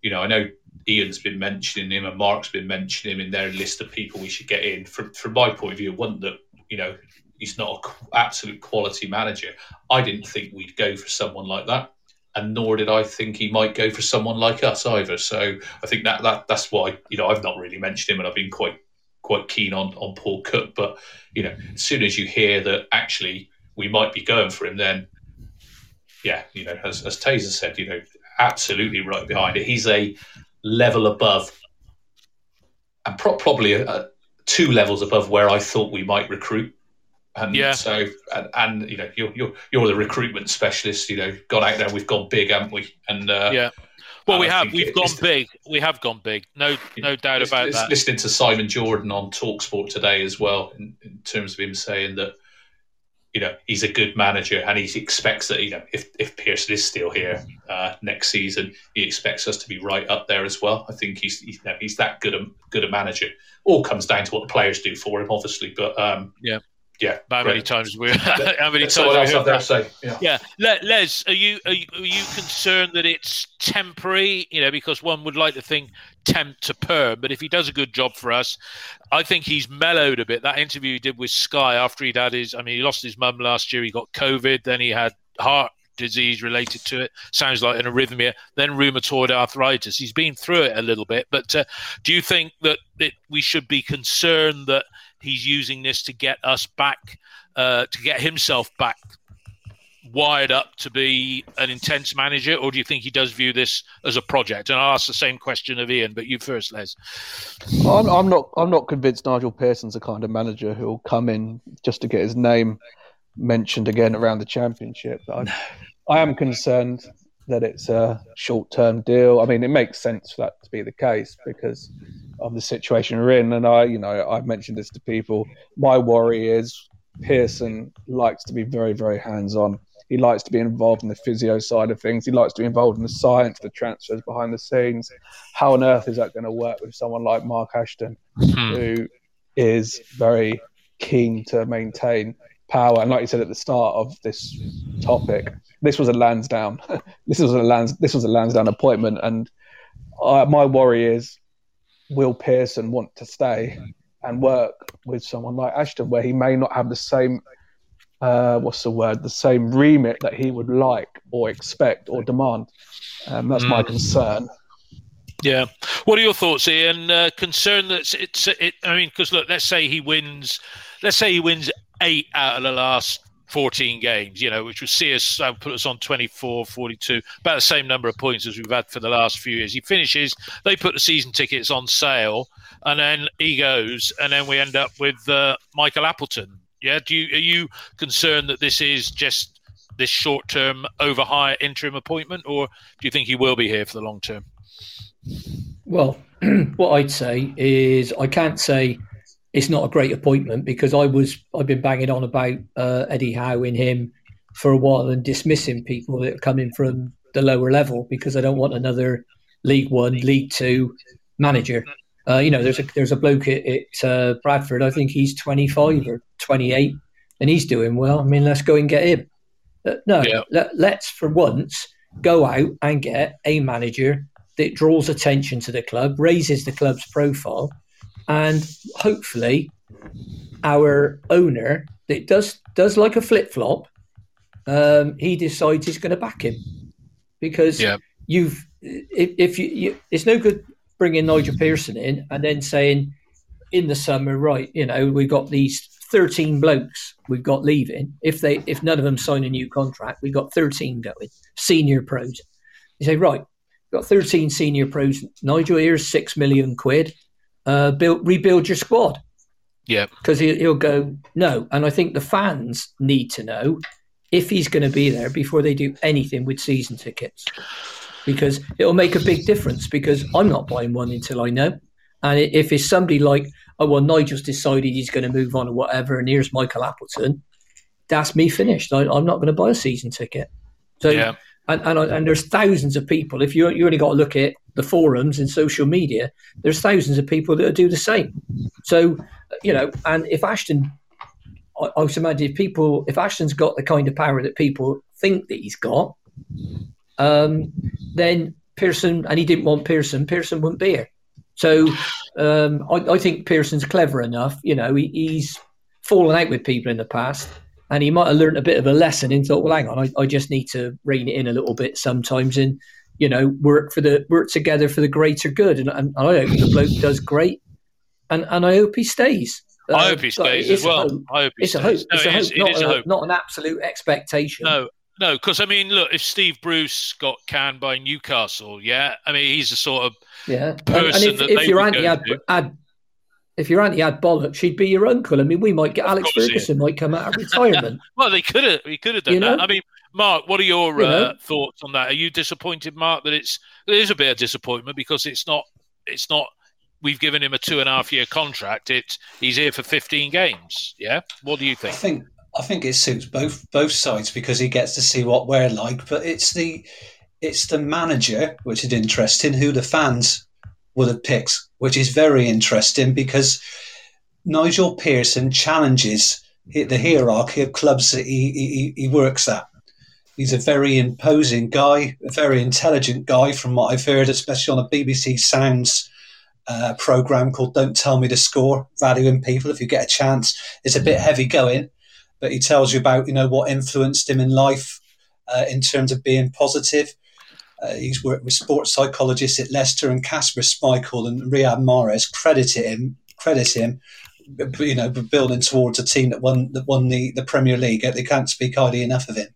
you know, I know Ian's been mentioning him and Mark's been mentioning him in their list of people we should get in. From from my point of view, one that, you know, he's not an absolute quality manager. I didn't think we'd go for someone like that, and nor did I think he might go for someone like us either. So I think that, that that's why, you know, I've not really mentioned him, and I've been quite... quite keen on, on Paul Cook, but you know, as soon as you hear that actually we might be going for him, then yeah, you know, as, as Taser said, you know, absolutely right behind it. He's a level above, and pro- probably a, a, two levels above where I thought we might recruit. And yeah. so, and, and you know, you're you're you're the recruitment specialist. You know, gone out there, we've gone big, haven't we? And uh, yeah. Well, we have. We've gone big. We have gone big. No, no doubt about that. Listening to Simon Jordan on TalkSport today as well, in, in terms of him saying that, you know, he's a good manager and he expects that, you know, if, if Pearson is still here uh, next season, he expects us to be right up there as well. I think he's he's, you know, he's that good a good a manager. All comes down to what the players do for him, obviously. But um, yeah. Yeah, how many times we? How many times? That, so, yeah. yeah, Les, are you are you are you concerned that it's temporary? You know, because one would like to think temp to perm, but if he does a good job for us, I think he's mellowed a bit. That interview he did with Sky after he'd had his, I mean, he lost his mum last year. He got COVID, then he had heart disease related to it. Sounds like an arrhythmia. Then rheumatoid arthritis. He's been through it a little bit, but uh, do you think that it, we should be concerned that? He's using this to get us back, uh, to get himself back wired up to be an intense manager, or do you think he does view this as a project? And I'll ask the same question of Ian, but you first, Les. I'm, I'm not. I'm not convinced Nigel Pearson's the kind of manager who will come in just to get his name mentioned again around the championship. I, I am concerned that it's a short-term deal. I mean, it makes sense for that to be the case because of the situation we're in. And I, you know, I've mentioned this to people. My worry is Pearson likes to be very, very hands-on. He likes to be involved in the physio side of things. He likes to be involved in the science, the transfers behind the scenes. How on earth is that going to work with someone like Mark Ashton, who is very keen to maintain power? And like you said at the start of this topic, this was a Lansdown. this was a Lans. This was a Lansdown appointment. And I, my worry is, will Pearson want to stay and work with someone like Ashton, where he may not have the same. Uh, what's the word? The same remit that he would like or expect or demand. Um, that's mm. my concern. Yeah. What are your thoughts, Ian? Uh, concern that it's it. I mean, because look, let's say he wins. Let's say he wins eight out of the last fourteen games. You know, which would see us uh, put us on twenty-four, forty-two, about the same number of points as we've had for the last few years. He finishes. They put the season tickets on sale, and then he goes, and then we end up with uh, Michael Appleton. Yeah, do you, are you concerned that this is just this short-term over-hire interim appointment, or do you think he will be here for the long term? Well, what I'd say is I can't say it's not a great appointment because I was I've been banging on about uh, Eddie Howe in him for a while and dismissing people that are coming from the lower level because I don't want another League One, League Two manager. Uh, you know, there's a there's a bloke at, at uh, Bradford. I think he's twenty-five or twenty-eight, and he's doing well. I mean, let's go and get him. Uh, no, yeah. let, let's for once go out and get a manager that draws attention to the club, raises the club's profile, and hopefully our owner that does does like a flip flop. Um, he decides he's going to back him because yeah. you've if, if you, you it's no good. Bringing Nigel Pearson in and then saying in the summer, right, you know, we've got these thirteen blokes we've got leaving. If they, if none of them sign a new contract, we've got thirteen going, senior pros. You say, right, we've got thirteen senior pros. Nigel, here's six million quid. Uh, build, rebuild your squad. Yeah. Because he, he'll go, no. And I think the fans need to know if he's going to be there before they do anything with season tickets. Because it'll make a big difference because I'm not buying one until I know. And if it's somebody like, oh, well, Nigel's decided he's going to move on or whatever, and here's Michael Appleton, that's me finished. I, I'm not going to buy a season ticket. So, yeah. and and, I, and there's thousands of people. If you you only got to look at the forums and social media, there's thousands of people that do the same. So, you know, and if Ashton, I, I was imagining if people, if Ashton's got the kind of power that people think that he's got, Um, then Pearson, and he didn't want Pearson, Pearson wouldn't be here. So um, I, I think Pearson's clever enough. You know, he, he's fallen out with people in the past, and he might have learned a bit of a lesson and thought, well, hang on, I, I just need to rein it in a little bit sometimes and, you know, work for the work together for the greater good. And, and, and I hope the bloke does great, and, and I hope he stays. Uh, I hope he stays as well. I hope he it's stays. A hope. No, it's a hope. Is, not, a, a hope, not an absolute expectation. No. No, because, I mean, look, if Steve Bruce got canned by Newcastle, yeah, I mean, he's the sort of yeah. person and, and if, that if they your would auntie go had, to. Had, if your auntie had bollocks, she'd be your uncle. I mean, we might get of Alex Ferguson might come out of retirement. Well, they could have. We could have done you that. Know? I mean, Mark, what are your you uh, thoughts on that? Are you disappointed, Mark, that it's it is a bit of disappointment because it's not it's not. We've given him a two and a half year contract. It's he's here for fifteen games. Yeah, what do you think? I think. I think it suits both both sides because he gets to see what we're like, but it's the it's the manager, which is interesting, who the fans would have picked, which is very interesting because Nigel Pearson challenges the hierarchy of clubs that he, he, he works at. He's a very imposing guy, a very intelligent guy from what I've heard, especially on a B B C Sounds uh, programme called Don't Tell Me the Score, valuing people if you get a chance. It's a bit heavy going. But he tells you about, you know, what influenced him in life uh, in terms of being positive. Uh, he's worked with sports psychologists at Leicester, and Kasper Schmeichel and Riyad Mahrez credit him, credit him, you know, building towards a team that won that won the, the Premier League. They can't speak highly enough of him.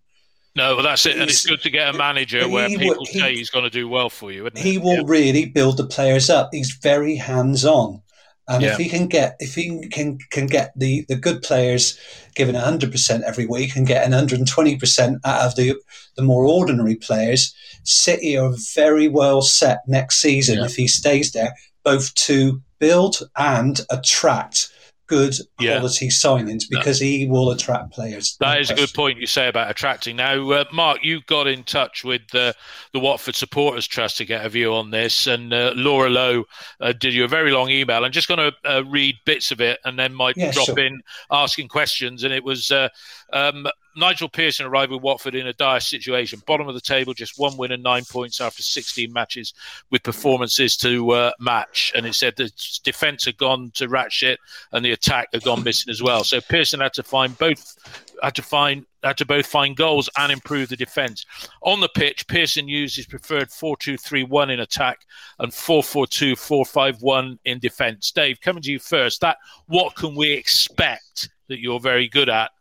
No, well, that's it. He's, and it's good to get a manager where people will, he, say he's going to do well for you. Isn't he it? will yeah. really build the players up. He's very hands-on. And yeah. if he can get if he can can get the, the good players given one hundred percent every week and get an one hundred twenty percent out of the the more ordinary players, City are very well set next season yeah. if he stays there, both to build and attract good yeah. quality signings, because no. he will attract players. That is question. a good point you say about attracting. Now, uh, Mark, you got in touch with uh, the Watford Supporters Trust to get a view on this, and uh, Laura Lowe uh, did you a very long email. I'm just going to uh, read bits of it and then might yeah, drop sure. in asking questions. And it was... Uh, um, Nigel Pearson arrived with Watford in a dire situation. Bottom of the table, just one win and nine points after sixteen matches with performances to uh, match. And it said the defence had gone to rat shit and the attack had gone missing as well. So Pearson had to find both, had to find, had to both find goals and improve the defence. On the pitch, Pearson used his preferred four two three one in attack and four four two four five one in defence. Dave, coming to you first, that what can we expect that you're very good at?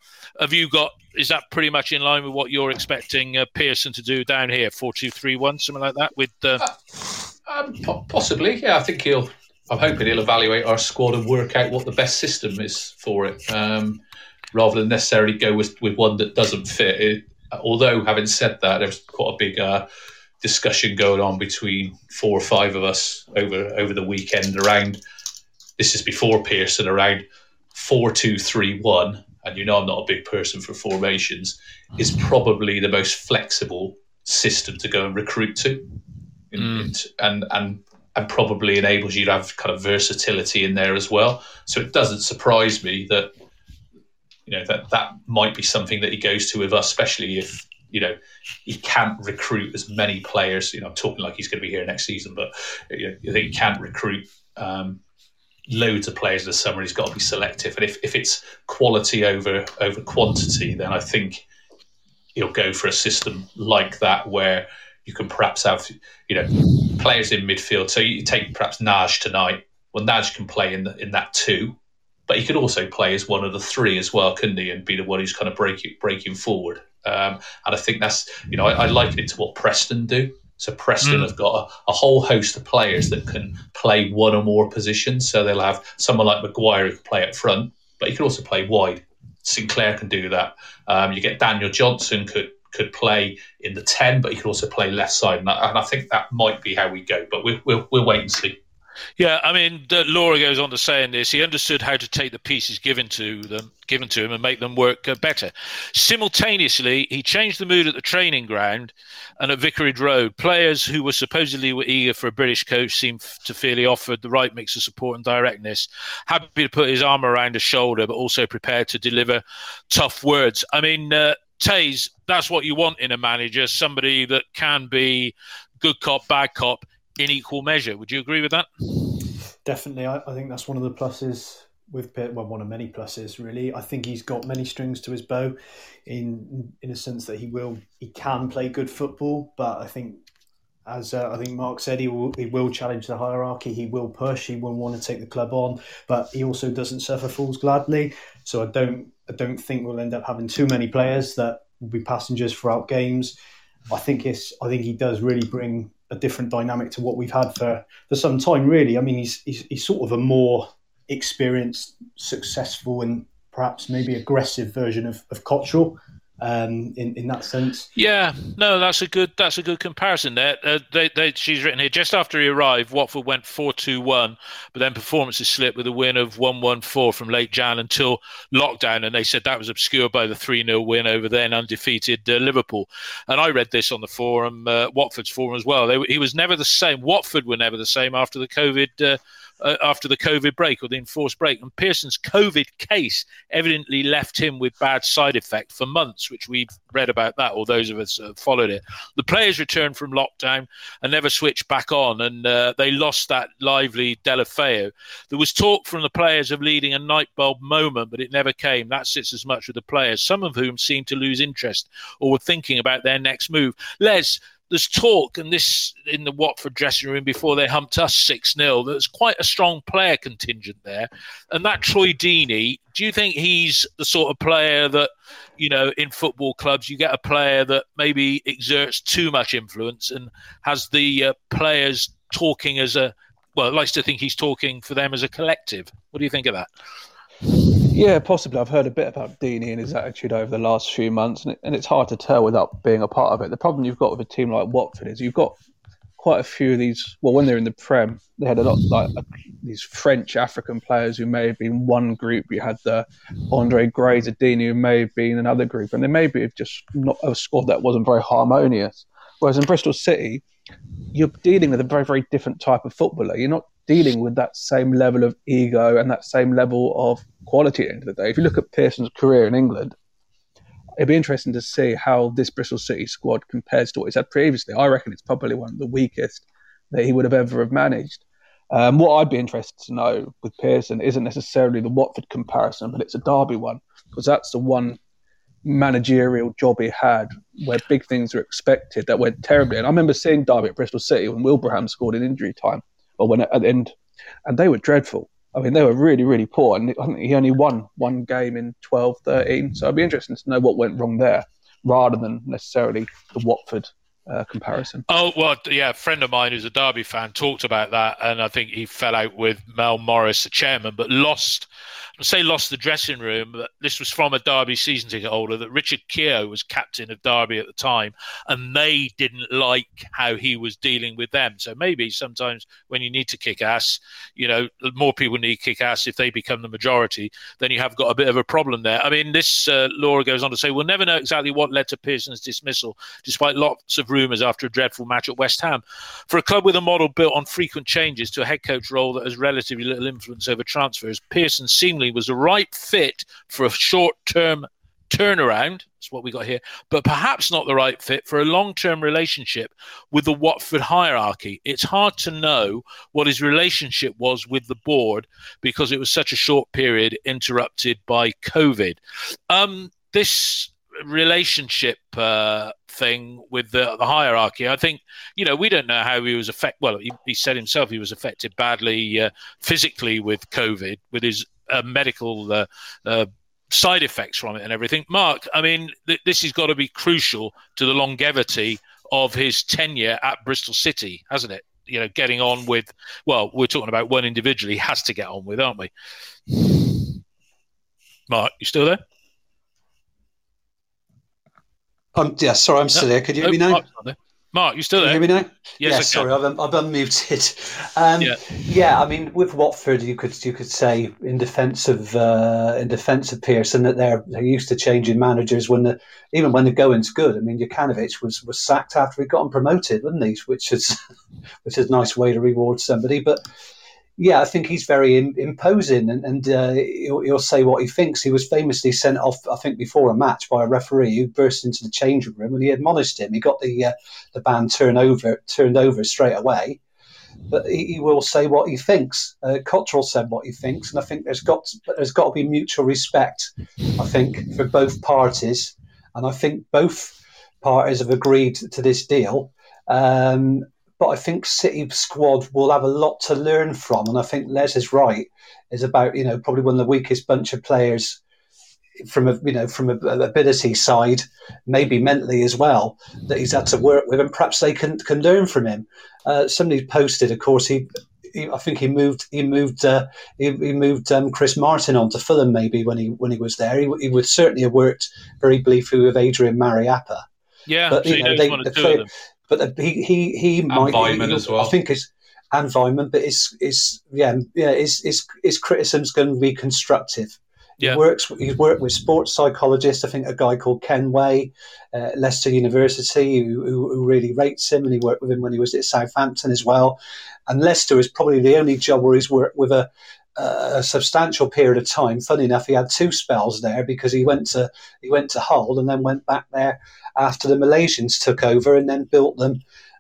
Have you got? Is that pretty much in line with what you're expecting uh, Pearson to do down here? four two three one, something like that. With uh... Uh, um, possibly, yeah. I think he'll. I'm hoping he'll evaluate our squad and work out what the best system is for it, um, rather than necessarily go with, with one that doesn't fit. It, although, having said that, there's quite a big uh, discussion going on between four or five of us over over the weekend around. This is before Pearson, around four two three one. And you know I'm not a big person for formations, is probably the most flexible system to go and recruit to. Mm. And, and and probably enables you to have kind of versatility in there as well. So it doesn't surprise me that, you know, that that might be something that he goes to with us, especially if, you know, he can't recruit as many players. You know, I'm talking like he's going to be here next season, but you know, he can't recruit um loads of players in the summer. He's got to be selective, and if, if it's quality over over quantity, then I think he'll go for a system like that where you can perhaps have, you know, players in midfield. So you take perhaps Naj tonight. Well, Naj can play in the, in that two, but he could also play as one of the three as well, couldn't he? And be the one who's kind of breaking breaking forward. Um, and I think that's, you know, I, I liken it to what Preston do. So Preston mm. have got a, a whole host of players that can play one or more positions. So they'll have someone like Maguire who can play up front, but he can also play wide. Sinclair can do that. Um, you get Daniel Johnson could could play in the ten, but he can also play left side. And I, and I think that might be how we go, but we'll, we'll, we'll wait and see. Yeah, I mean, Laura goes on to say in this, he understood how to take the pieces given to them, given to him and make them work uh, better. Simultaneously, he changed the mood at the training ground and at Vicarage Road. Players who were supposedly were eager for a British coach seemed to feel he offered the right mix of support and directness, happy to put his arm around his shoulder, but also prepared to deliver tough words. I mean, uh, Taze, that's what you want in a manager, somebody that can be good cop, bad cop, in equal measure. Would you agree with that? Definitely. I, I think that's one of the pluses with Pitt, well, one of many pluses, really. I think he's got many strings to his bow in in a sense that he will, he can play good football, but I think, as uh, I think Mark said, he will, he will challenge the hierarchy, he will push, he will want to take the club on, but he also doesn't suffer fools gladly. So I don't, I don't think we'll end up having too many players that will be passengers throughout games. I think it's, I think he does really bring a different dynamic to what we've had for, for some time, really. I mean, he's, he's he's sort of a more experienced, successful and perhaps maybe aggressive version of, of Cottrell um, in, in that sense. Yeah, no, that's a good that's a good comparison there. Uh, they, they, she's written here, just after he arrived, Watford went four two one, but then performances slipped with a win of one one four from late Jan until lockdown, and they said that was obscured by the three nil win over then undefeated uh, Liverpool. And I read this on the forum, uh, Watford's forum as well. They, he was never the same. Watford were never the same after the COVID uh, Uh, after the COVID break or the enforced break. And Pearson's COVID case evidently left him with bad side effect for months, which we've read about that, or those of us who followed it. The players returned from lockdown and never switched back on, and uh, they lost that lively Della Feo. There was talk from the players of leading a night bulb moment, but it never came. That sits as much with the players, some of whom seemed to lose interest or were thinking about their next move. Les, there's talk, and this in the Watford dressing room before they humped us six nil, there's quite a strong player contingent there. And that Troy Deeney, do you think he's the sort of player that, you know, in football clubs, you get a player that maybe exerts too much influence and has the uh, players talking as a well, it likes to think he's talking for them as a collective. What do you think of that? Yeah, possibly. I've heard a bit about Deeney and his attitude over the last few months, and, it, and it's hard to tell without being a part of it. The problem you've got with a team like Watford is you've got quite a few of these. Well, when they're in the Prem, they had a lot like uh, these French African players who may have been one group. You had the Andre Gray to Deeney who may have been another group, and they maybe have just not a squad that wasn't very harmonious. Whereas in Bristol City, you're dealing with a very, very different type of footballer. You're not dealing with that same level of ego and that same level of quality at the end of the day. If you look at Pearson's career in England, it'd be interesting to see how this Bristol City squad compares to what he's had previously. I reckon it's probably one of the weakest that he would have ever have managed. Um, what I'd be interested to know with Pearson isn't necessarily the Watford comparison, but it's a Derby one, because that's the one managerial job he had where big things were expected that went terribly. And I remember seeing Derby at Bristol City when Wilbraham scored in injury time, or when at the end, and they were dreadful. I mean, they were really, really poor, and I think he only won one game in twelve thirteen. So it'd be interesting to know what went wrong there, rather than necessarily the Watford uh, comparison. Oh, well, yeah, a friend of mine who's a Derby fan talked about that, and I think he fell out with Mel Morris, the chairman, but lost, I say lost the dressing room. But this was from a Derby season ticket holder, that Richard Keogh was captain of Derby at the time, and they didn't like how he was dealing with them. So maybe sometimes when you need to kick ass, you know, more people need to kick ass if they become the majority, then you have got a bit of a problem there. I mean, this uh, Laura goes on to say, we'll never know exactly what led to Pearson's dismissal, despite lots of rumours after a dreadful match at West Ham. For a club with a model built on frequent changes to a head coach role that has relatively little influence over transfers, Pearson seemingly was the right fit for a short-term turnaround, that's what we got here, but perhaps not the right fit for a long-term relationship with the Watford hierarchy. It's hard to know what his relationship was with the board because it was such a short period interrupted by COVID. Um, this relationship uh, thing with the, the hierarchy, I think, you know, we don't know how he was affected. Well, he, he said himself he was affected badly uh, physically with COVID, with his Uh, medical uh, uh, side effects from it and everything. Mark, I mean, th- this has got to be crucial to the longevity of his tenure at Bristol City, hasn't it? You know, getting on with, well, we're talking about one individual he has to get on with, aren't we? Mark, you still there? Um, yeah, sorry, I'm still no, here. Could you no, hear me now? Mark, Mark, you still there? Can you hear me now? Yes, yeah, sorry, I've, I've unmuted. Um, yeah. yeah, I mean, with Watford, you could you could say in defence of uh, in defence of Pearson that they're, they're used to changing managers when the even when the going's good. I mean, Jukanovic was was sacked after he got promoted, wasn't he? Which is which is a nice way to reward somebody. But yeah, I think he's very in, imposing, and, and uh, he'll, he'll say what he thinks. He was famously sent off, I think, before a match by a referee who burst into the changing room and he admonished him. He got the uh, the ban turned over, turned over straight away. But he, he will say what he thinks. Uh, Cottrell said what he thinks, and I think there's got there's got to be mutual respect, I think, for both parties. And I think both parties have agreed to this deal. Um But I think City squad will have a lot to learn from, and I think Les is right. Is about you know probably one of the weakest bunch of players from a you know from a, a ability side, maybe mentally as well, that he's had to work with, and perhaps they can can learn from him. Uh, somebody posted, of course, he, he I think he moved he moved uh, he, he moved um, Chris Martin on to Fulham maybe when he when he was there. He, he would certainly have worked very briefly with Adrian Mariappa. Yeah, but so you know, they, one or the two player, of them. But he he he might. And Weimann as well. I think it's and Weimann, but it's it's yeah yeah it's it's his criticism's going to be constructive. Yeah. He works. He's worked with sports psychologists. I think a guy called Ken Way, uh, Leicester University, who, who who really rates him, and he worked with him when he was at Southampton as well. And Leicester is probably the only job where he's worked with a. Uh, a substantial period of time. Funny enough, he had two spells there because he went to he went to Hull and then went back there after the Malaysians took over and then built them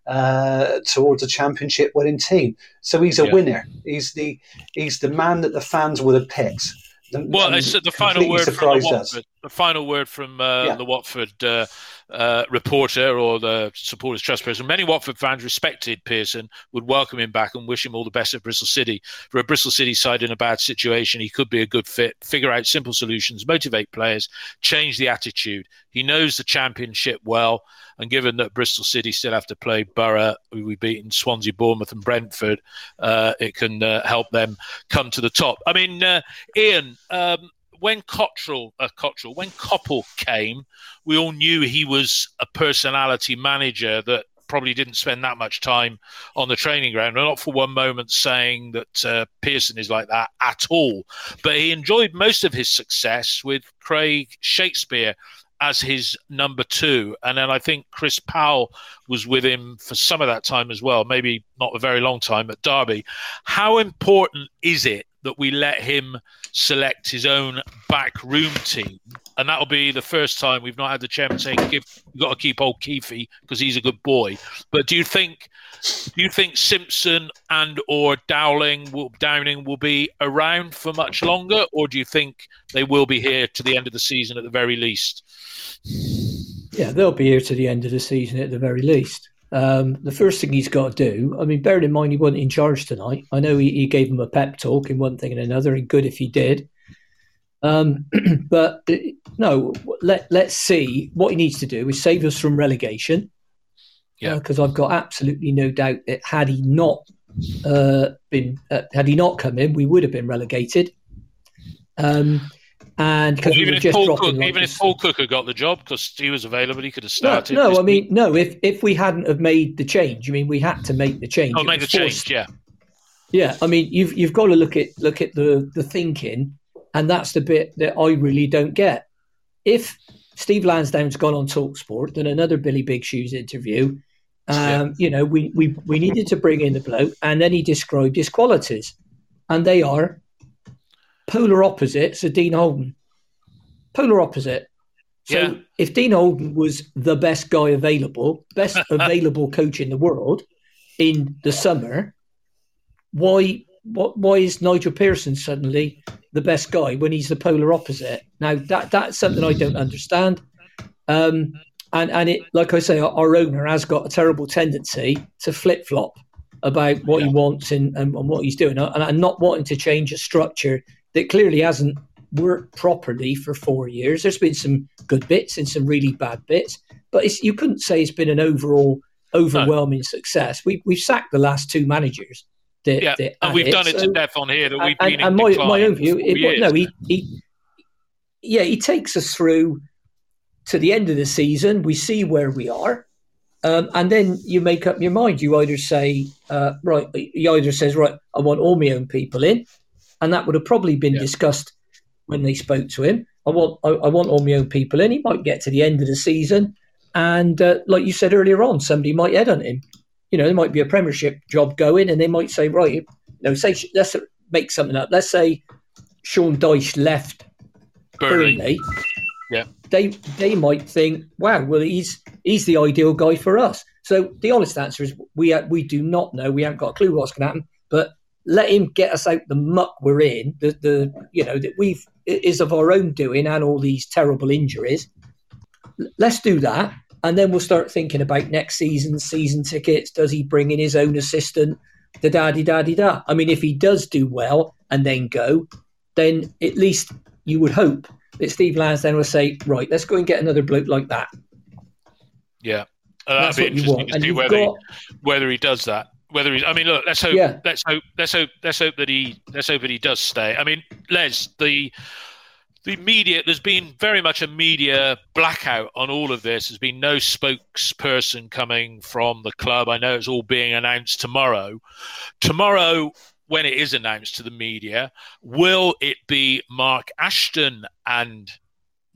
uh, towards a championship winning team. So he's a yeah. winner. He's the he's the man that the fans would have picked. The, well, it's the final word from Watford. a final word from uh, yeah. the Watford uh, uh, reporter or the supporters' trust person. Many Watford fans respected Pearson, would welcome him back and wish him all the best at Bristol City. For a Bristol City side in a bad situation, he could be a good fit, figure out simple solutions, motivate players, change the attitude. He knows the Championship well, and given that Bristol City still have to play Borough, who we beat in Swansea, Bournemouth and Brentford, uh, it can uh, help them come to the top. I mean, uh, Ian... Um, When Cottrell, uh, Cottrell, when Koppel came, we all knew he was a personality manager that probably didn't spend that much time on the training ground. We're not for one moment saying that uh, Pearson is like that at all, but he enjoyed most of his success with Craig Shakespeare as his number two. And then I think Chris Powell was with him for some of that time as well, maybe not a very long time at Derby. How important is it that we let him select his own backroom team? And that'll be the first time we've not had the chairman saying, Give, you've got to keep old Keefey because he's a good boy. But do you think do you think Simpson and or Dowling will, Downing will be around for much longer, or do you think they will be here to the end of the season at the very least? Yeah, they'll be here to the end of the season at the very least. Um, the first thing he's got to do, I mean, bearing in mind he wasn't in charge tonight. I know he, he gave him a pep talk in one thing and another, and good if he did. Um, but no, let, let's see. What he needs to do is save us from relegation. Yeah, because uh, I've got absolutely no doubt that had he not uh, been, uh, had he not come in, we would have been relegated. Um, And because even, we if, just Paul Cook, like even if Paul Cook had got the job, because he was available, he could have started. No, no I mean, no. If if we hadn't have made the change, I mean, we had to make the change. Oh, it make the forced. change, yeah, yeah. I mean, you've you've got to look at look at the the thinking, and that's the bit that I really don't get. If Steve Lansdown's gone on TalkSport, then another Billy Big Shoes interview. Um, yeah. You know, we we we needed to bring in the bloke, and then he described his qualities, and they are polar opposites of Dean Holden. Polar opposite. So yeah. if Dean Holden was the best guy available, best available coach in the world in the summer, why what, why is Nigel Pearson suddenly the best guy when he's the polar opposite? Now, that that's something I don't understand. Um, and, and it, like I say, our, our owner has got a terrible tendency to flip-flop about what yeah. he wants and, and, and what he's doing, and, and not wanting to change a structure that clearly hasn't worked properly for four years. There's been some good bits and some really bad bits, but it's, you couldn't say it's been an overall overwhelming no. success. We, we've sacked the last two managers. That, yeah, that and we've it. done it so, to death on here. That we've and, been and in my, my own view, it, no, he, he, yeah, he takes us through to the end of the season. We see where we are, um, and then you make up your mind. You either say, uh, right, he either says, right, I want all my own people in. And that would have probably been yeah. discussed when they spoke to him. I want, I, I want all my own people in. He might get to the end of the season, and uh, like you said earlier on, somebody might headhunt him. You know, there might be a Premiership job going, and they might say, right, you know, say let's make something up. Let's say Sean Dyche left Burnley. Burnley. Yeah, they they might think, wow, well he's he's the ideal guy for us. So the honest answer is we we do not know. We haven't got a clue what's going to happen, but. Let him get us out the muck we're in, the, the you know, that we've is of our own doing and all these terrible injuries. Let's do that. And then we'll start thinking about next season, season tickets. Does he bring in his own assistant? Da da da da da. I mean, if he does do well and then go, then at least you would hope that Steve Lansdown will say, right, let's go and get another bloke like that. Yeah. Uh, that'd be interesting to see whether, got, he, whether he does that. Whether he's, I mean, look. Let's hope. Yeah. Let's hope. Let's hope. Let's hope that he. Let's hope that he does stay. I mean, Les, the the media. There's been very much a media blackout on all of this. There's been no spokesperson coming from the club. I know it's all being announced tomorrow. Tomorrow, when it is announced to the media, will it be Mark Ashton and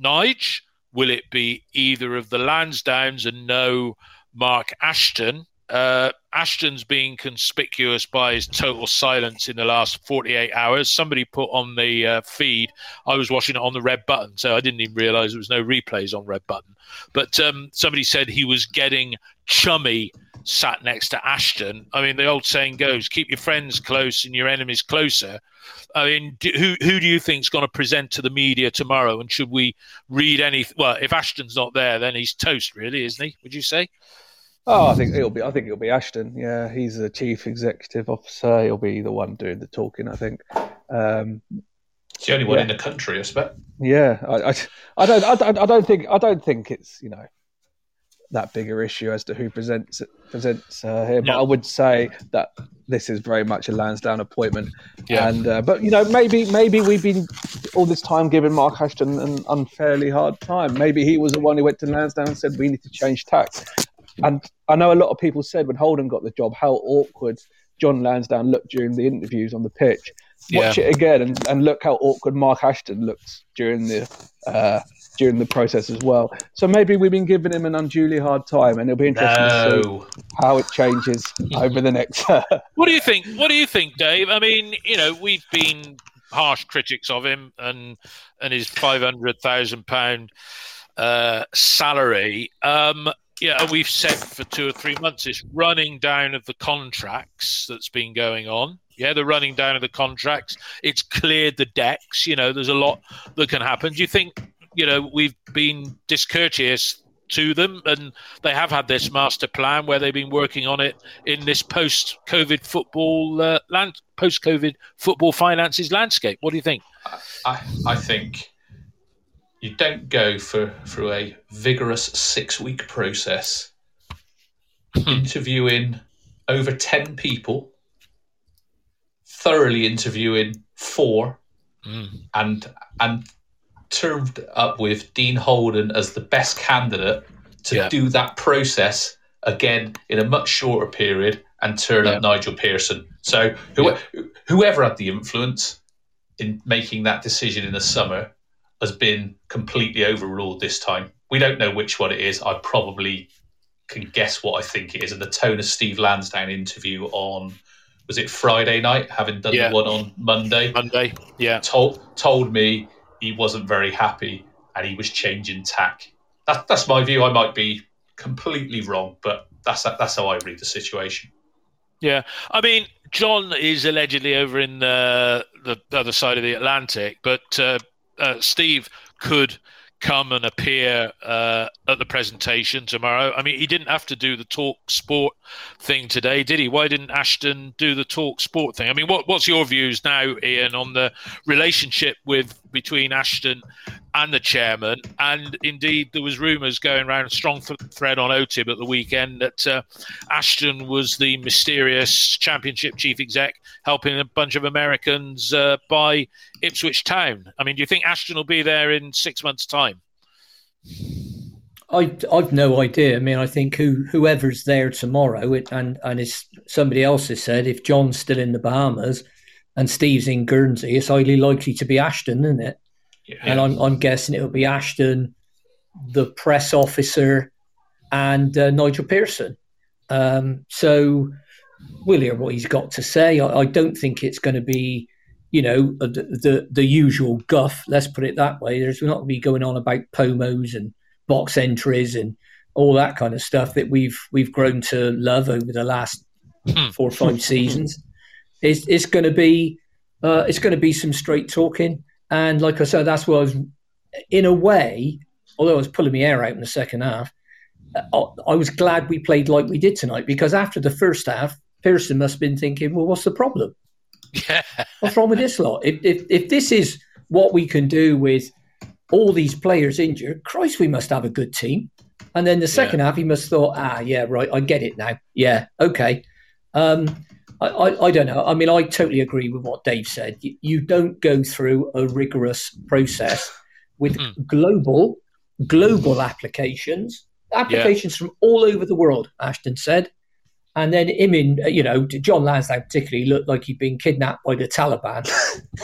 Nige? Will it be either of the Lansdowns and no Mark Ashton? Uh, Ashton's been conspicuous by his total silence in the last forty-eight hours. Somebody put on the uh, feed, I was watching it on the red button, so I didn't even realise there was no replays on red button. But um, somebody said he was getting chummy sat next to Ashton. I mean, the old saying goes, keep your friends close and your enemies closer. I mean, do, who who do you think's going to present to the media tomorrow? And should we read any? Well, if Ashton's not there, then he's toast, really, isn't he? Would you say? Oh, I think it'll be. I think it'll be Ashton. Yeah, he's the chief executive officer. He'll be the one doing the talking, I think. Um, it's the only one yeah. in the country, I suspect. Yeah, I, I, I don't. I, I don't think. I don't think it's you know that bigger issue as to who presents presents uh, here. No. But I would say that this is very much a Lansdown appointment. Yeah. And uh, but you know maybe maybe we've been all this time giving Mark Ashton an unfairly hard time. Maybe he was the one who went to Lansdown and said we need to change tack. And I know a lot of people said when Holden got the job how awkward John Lansdown looked during the interviews on the pitch. Watch yeah. it again and, and look how awkward Mark Ashton looks during the uh, during the process as well. So maybe we've been giving him an unduly hard time, and it'll be interesting no. to see how it changes over the next. Uh... What do you think? What do you think, Dave? I mean, you know, we've been harsh critics of him and and his five hundred thousand pound uh, salary. Um, Yeah, and we've said for two or three months this running down of the contracts that's been going on. Yeah, the running down of the contracts. It's cleared the decks. You know, there's a lot that can happen. Do you think, you know, we've been discourteous to them and they have had this master plan where they've been working on it in this post-COVID football, uh, land, post-COVID football finances landscape? What do you think? I, I think... You don't go for, through a vigorous six-week process, interviewing over ten people, thoroughly interviewing four, mm. and and turned up with Dean Holden as the best candidate to yeah. do that process again in a much shorter period and turn yeah. up Nigel Pearson. So who, yeah. whoever had the influence in making that decision in the summer has been completely overruled this time. We don't know which one it is. I probably can guess what I think it is. And the tone of Steve Lansdown interview on, was it Friday night, having done yeah. the one on Monday? Monday, yeah. Told, told me he wasn't very happy and he was changing tack. That, that's my view. I might be completely wrong, but that's that's how I read the situation. Yeah. I mean, John is allegedly over in the, the other side of the Atlantic, but... Uh, Uh, Steve could come and appear uh, at the presentation tomorrow. I mean, he didn't have to do the Talk Sport thing today, did he? Why didn't Ashton do the Talk Sport thing? I mean, what, what's your views now, Ian, on the relationship with between Ashton and the chairman? And indeed, there was rumours going around, a strong th- thread on O T I B at the weekend, that uh, Ashton was the mysterious championship chief exec helping a bunch of Americans uh, buy Ipswich Town. I mean, do you think Ashton will be there in six months' time? I, I've no idea. I mean, I think who whoever's there tomorrow, it, and, and it's, somebody else has said, if John's still in the Bahamas and Steve's in Guernsey, it's highly likely to be Ashton, isn't it? Yeah. And I'm, I'm guessing it'll be Ashton, the press officer, and uh, Nigel Pearson. Um, so we'll hear what he's got to say. I, I don't think it's going to be, you know, the, the the usual guff. Let's put it that way. There's not going to be going on about pomos and box entries and all that kind of stuff that we've we've grown to love over the last four or five seasons. It's it's going to be uh, it's going to be some straight talking. And like I said, that's what I was, in a way, although I was pulling my hair out in the second half, I was glad we played like we did tonight, because after the first half, Pearson must have been thinking, well, what's the problem? Yeah. What's wrong with this lot? If, if if this is what we can do with all these players injured, Christ, we must have a good team. And then the second yeah. half, he must have thought, ah, yeah, right, I get it now. Yeah, okay. Um I, I, I don't know. I mean, I totally agree with what Dave said. You, you don't go through a rigorous process with mm. global, global applications, applications yeah. from all over the world, Ashton said. And then him in, you know, John Lansdown particularly looked like he'd been kidnapped by the Taliban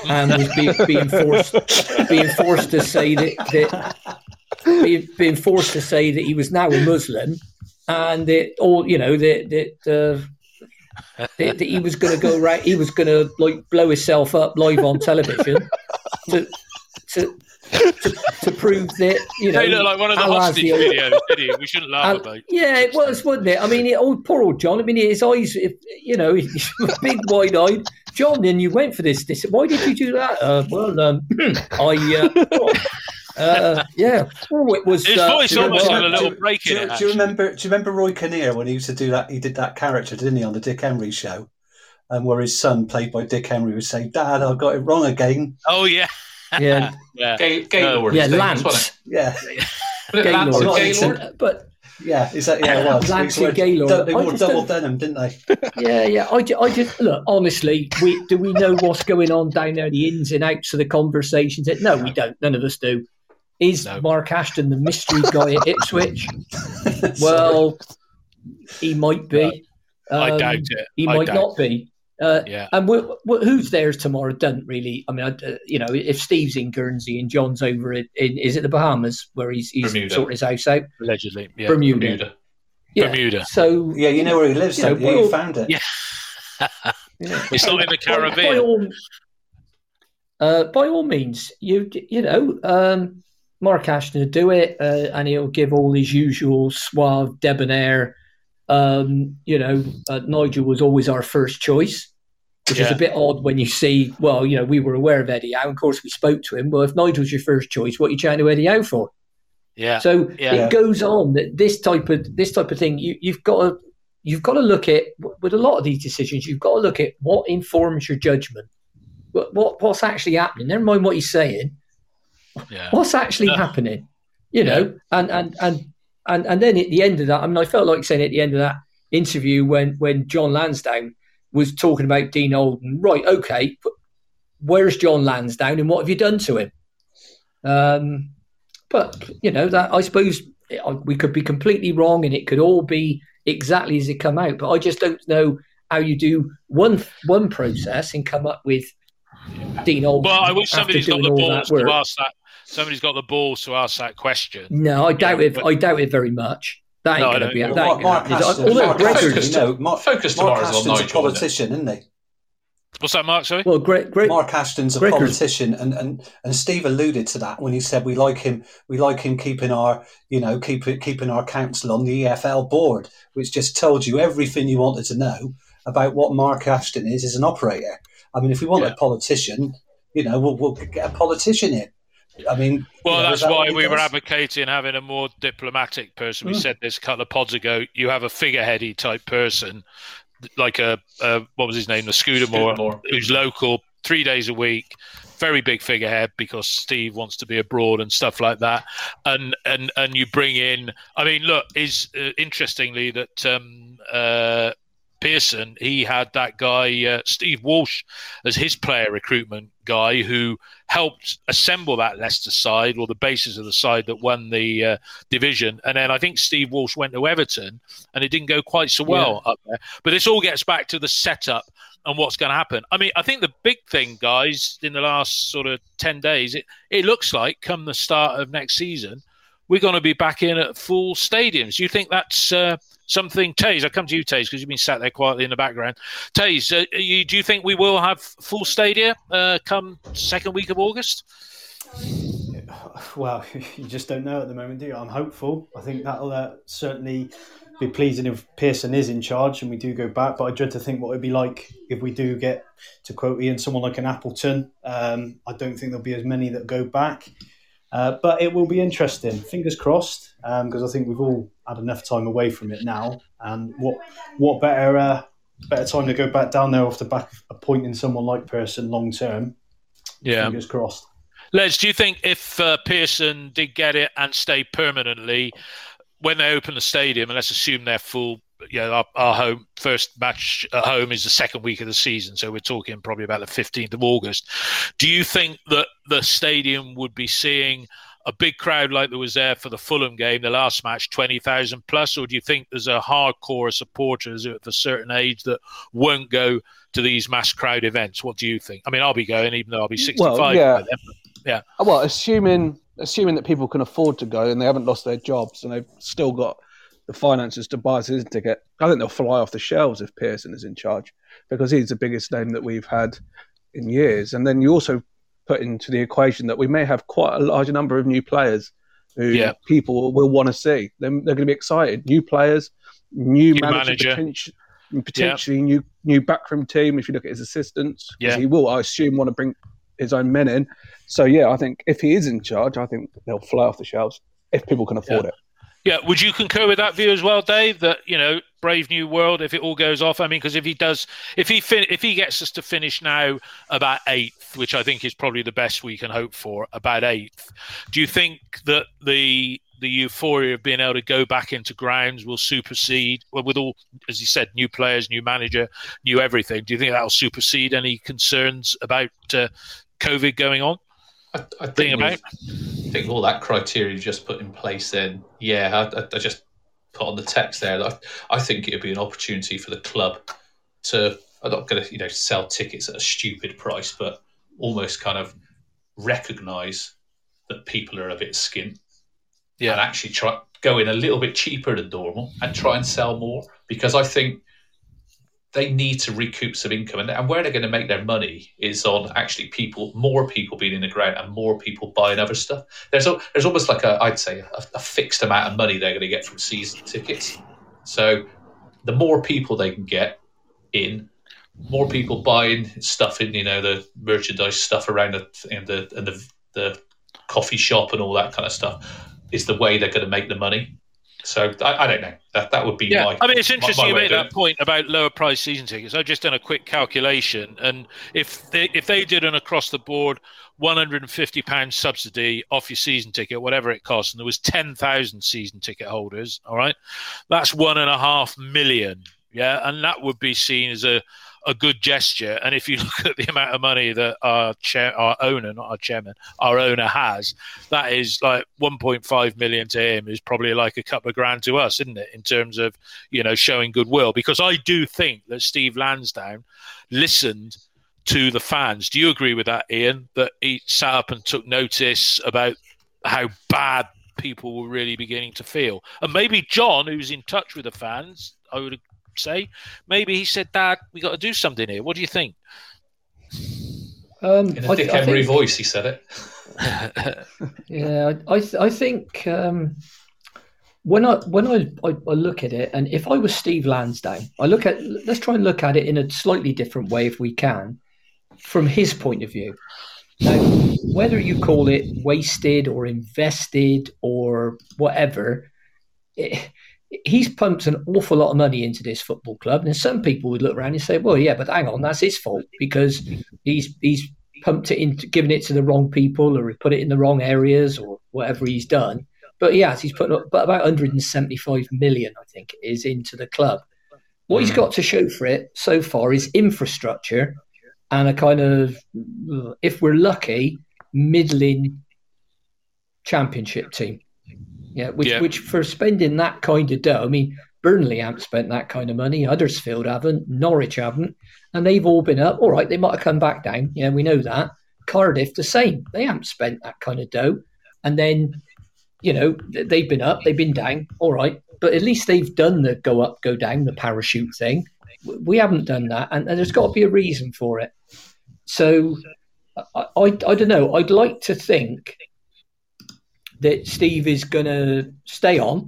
and was being, being forced, being forced to say that, that being, being forced to say that he was now a Muslim, and that all, you know, that that. Uh, that he was going to go right. He was going to like blow himself up live on television to to to, to prove that, you know, they look like one of the hostage videos, did he? We shouldn't laugh about it. Yeah, it was, wasn't it? I mean, it, oh, poor old John. I mean, his eyes, you know, he's big, wide-eyed. John, then you went for this. This. Why did you do that? Uh, well, um, I. Uh, Uh, yeah, oh, it was. His uh, voice almost had a little break in it. Do you remember? Do you remember Roy Kinnear when he used to do that? He did that character, didn't he, on the Dick Henry show, and um, where his son, played by Dick Henry, would say, "Dad, I got it wrong again." Oh yeah, yeah, yeah. Gay, Gaylord, no, yeah, Lance, yeah, Gaylord, Gaylord, but. Yeah, is that, yeah, it was. Lance and Gaylord. They wore double denim, didn't they? Yeah, yeah. I, I just, look, honestly, we do we know what's going on down there, the ins and outs of the conversations? No, we don't. None of us do. Is no. Mark Ashton the mystery guy at Ipswich? Well, he might be. Um, I doubt it. He I might doubt. not be. Uh, yeah. And we're, we're, who's there tomorrow doesn't really. I mean, I, uh, you know, if Steve's in Guernsey and John's over in, in is it the Bahamas where he's, he's sorting his house out? Allegedly, yeah. Bermuda. Bermuda. Yeah. Bermuda. So yeah, you know where he lives. You know, yeah, all, you found it. Yeah. Yeah. It's not in the Caribbean. By all, uh, by all means, you you know, um, Mark Ashton will do it, uh, and he'll give all his usual suave, debonair. Um, you know, uh, Nigel was always our first choice, which yeah. is a bit odd when you see, well, you know, we were aware of Eddie Howe. Of course, we spoke to him. Well, if Nigel's your first choice, what are you trying to Eddie Howe for? Yeah. So yeah. it goes on. This type of this type of thing, you, you've got to you've got to look at with a lot of these decisions. You've got to look at what informs your judgment. What, what what's actually happening? Never mind what he's saying. Yeah. What's actually no. happening? You yeah. know, and and and. And and then at the end of that, I mean, I felt like saying at the end of that interview when, when John Lansdown was talking about Dean Holden, right, okay, but where's John Lansdown and what have you done to him? Um, but, you know, that I suppose we could be completely wrong and it could all be exactly as it come out. But I just don't know how you do one one process and come up with Dean Holden. Well, I wish somebody's got the balls to ask that. Somebody's got the balls to ask that question. No, I doubt yeah, it. But... I doubt it very much. That ain't no, going to be. That well, ain't Mark, Mark Ashton, although Gregory, you know, Mark, focus Mark Ashton's on Nigel, a politician, isn't he? What's that, Mark? Sorry. Well, great, great. Mark Ashton's a Gregory. politician, and, and and Steve alluded to that when he said we like him. We like him keeping our, you know, keep, keeping our council on the E F L board, which just told you everything you wanted to know about what Mark Ashton is as an operator. I mean, if we want yeah. a politician, you know, we'll, we'll get a politician in. I mean, well, you know, that's that why we does? were advocating having a more diplomatic person. We mm. said this a couple of pods ago. You have a figureheady type person, like a, a what was his name, the Scudamore, Scudamore, who's local, three days a week, very big figurehead because Steve wants to be abroad and stuff like that. And and and you bring in. I mean, look, is uh, interestingly that. Um, uh, Pearson, he had that guy, uh, Steve Walsh, as his player recruitment guy who helped assemble that Leicester side or the basis of the side that won the uh, division. And then I think Steve Walsh went to Everton and it didn't go quite so well yeah. up there. But this all gets back to the setup and what's going to happen. I mean, I think the big thing, guys, in the last sort of ten days, it, it looks like come the start of next season, we're going to be back in at full stadiums. Do you think that's... Uh, Something, Taze, I'll come to you, Taze, because you've been sat there quietly in the background. Taze, uh, you, do you think we will have full stadia uh, come second week of August? Well, you just don't know at the moment, do you? I'm hopeful. I think that'll uh, certainly be pleasing if Pearson is in charge and we do go back, but I dread to think what it would be like if we do get, to quote Ian, someone like an Appleton. Um, I don't think there'll be as many that go back. Uh, but it will be interesting. Fingers crossed, because um, I think we've all had enough time away from it now. And what what better uh, better time to go back down there off the back of appointing someone like Pearson long term? Yeah, fingers crossed. Les, do you think if uh, Pearson did get it and stay permanently, when they open the stadium, and let's assume they're full. Yeah, you know, our, our home first match at home is the second week of the season, so we're talking probably about the fifteenth of August. Do you think that the stadium would be seeing a big crowd like there was there for the Fulham game, the last match, twenty thousand plus, or do you think there's a hardcore of supporters of a certain age that won't go to these mass crowd events? What do you think? I mean, I'll be going, even though I'll be sixty-five. Well, yeah. By then, but, yeah. Well, assuming assuming that people can afford to go and they haven't lost their jobs and they've still got the finances to buy a season ticket, I think they'll fly off the shelves if Pearson is in charge because he's the biggest name that we've had in years. And then you also put into the equation that we may have quite a large number of new players who yeah. people will want to see. They're, they're going to be excited. New players, new, new manager, manager. Potential, potentially yeah. new new backroom team if you look at his assistants. Yeah. He will, I assume, want to bring his own men in. So, yeah, I think if he is in charge, I think they'll fly off the shelves if people can afford yeah. it. Yeah, would you concur with that view as well, Dave? That, you know, brave new world, if it all goes off. I mean, because if he does, if he fin- if he gets us to finish now about eighth, which I think is probably the best we can hope for, about eighth, do you think that the the euphoria of being able to go back into grounds will supersede, well, with all, as you said, new players, new manager, new everything? Do you think that will supersede any concerns about uh, COVID going on? I, I think about. I think all that criteria you just put in place. Then, yeah, I, I just put on the text there. That I, I think it would be an opportunity for the club to. I'm not going to, you know, sell tickets at a stupid price, but almost kind of recognise that people are a bit skint. Yeah, and actually try go in a little bit cheaper than normal and try and sell more, because I think they need to recoup some income, and, and where they're going to make their money is on actually people, more people being in the ground and more people buying other stuff. There's a, there's almost like a, I'd say, a, a fixed amount of money they're going to get from season tickets. So the more people they can get in, more people buying stuff in, you know, the merchandise stuff around the and the and the, the coffee shop and all that kind of stuff, is the way they're going to make the money. So I, I don't know. That that would be yeah. my. I mean, it's interesting my, my you made that point about lower price season tickets. I've just done a quick calculation, and if they if they did an across the board one hundred fifty pounds subsidy off your season ticket, whatever it costs, and there was ten thousand season ticket holders, all right, that's one and a half million. Yeah, and that would be seen as a, a good gesture. And if you look at the amount of money that our chair, our owner, not our chairman, our owner has, that is like one point five million to him is probably like a couple of grand to us, isn't it? In terms of, you know, showing goodwill, because I do think that Steve Lansdown listened to the fans. Do you agree with that, Ian? That he sat up and took notice about how bad people were really beginning to feel, and maybe John, who's in touch with the fans, I would agree. Say maybe he said, "Dad, we got to do something here. What do you think?" Um, in a I, Dick I Emery think, voice, he said it. yeah, I I think um, when I when I, I, I look at it, and if I was Steve Lansdown, I look at let's try and look at it in a slightly different way if we can, from his point of view. Now, whether you call it wasted or invested or whatever, it, he's pumped an awful lot of money into this football club. And some people would look around and say, well, yeah, but hang on, that's his fault because he's he's pumped it in, given it to the wrong people, or put it in the wrong areas, or whatever he's done. But he has, he's put up about one hundred seventy-five million, I think, is into the club. What he's got to show for it so far is infrastructure and a kind of, if we're lucky, middling championship team. Yeah, which yeah. which for spending that kind of dough, I mean, Burnley haven't spent that kind of money, Huddersfield haven't, Norwich haven't, and they've all been up. All right, they might have come back down. Yeah, we know that. Cardiff, the same. They haven't spent that kind of dough. And then, you know, they've been up, they've been down. All right, but at least they've done the go up, go down, the parachute thing. We haven't done that, and, and there's got to be a reason for it. So, I, I, I don't know. I'd like to think that Steve is going to stay on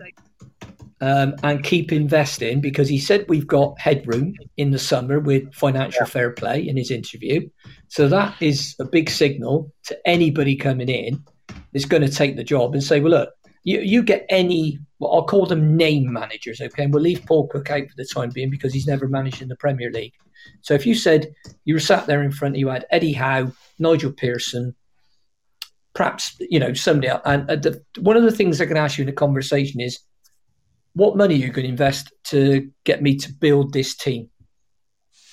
um, and keep investing, because he said we've got headroom in the summer with financial fair play in his interview. So that is a big signal to anybody coming in that's going to take the job and say, well, look, you, you get any, well, I'll call them name managers, okay? And we'll leave Paul Cook out for the time being because he's never managed in the Premier League. So if you said you were sat there in front, you had Eddie Howe, Nigel Pearson, perhaps, you know, somebody else. And uh, the, one of the things they're going to ask you in a conversation is, what money are you going to invest to get me to build this team?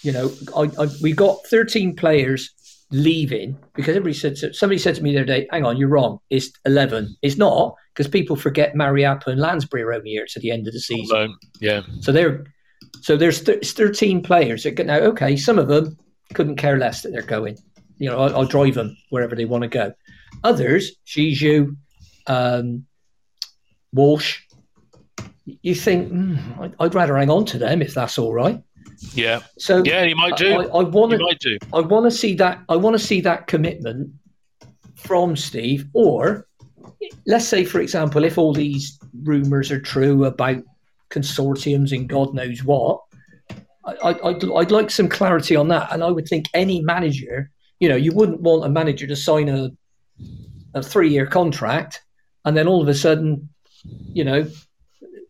You know, I, I, we got thirteen players leaving because everybody said, to, somebody said to me the other day, hang on, you're wrong. It's eleven. It's not, because people forget Mariappa and Lansbury are only here to the end of the season. Alone. Yeah. So they're, so there's th- thirteen players that get now, okay, some of them couldn't care less that they're going. You know, I'll, I'll drive them wherever they want to go. Others, Diédhiou, um, Walsh, you think, mm, I'd, I'd rather hang on to them if that's all right. Yeah. So yeah, you might do. I, I, I want to. I want to see that. I want to see that commitment from Steve, or let's say, for example, if all these rumours are true about consortiums and God knows what, I, I'd, I'd like some clarity on that. And I would think any manager, you know, you wouldn't want a manager to sign a a three-year contract and then all of a sudden, you know,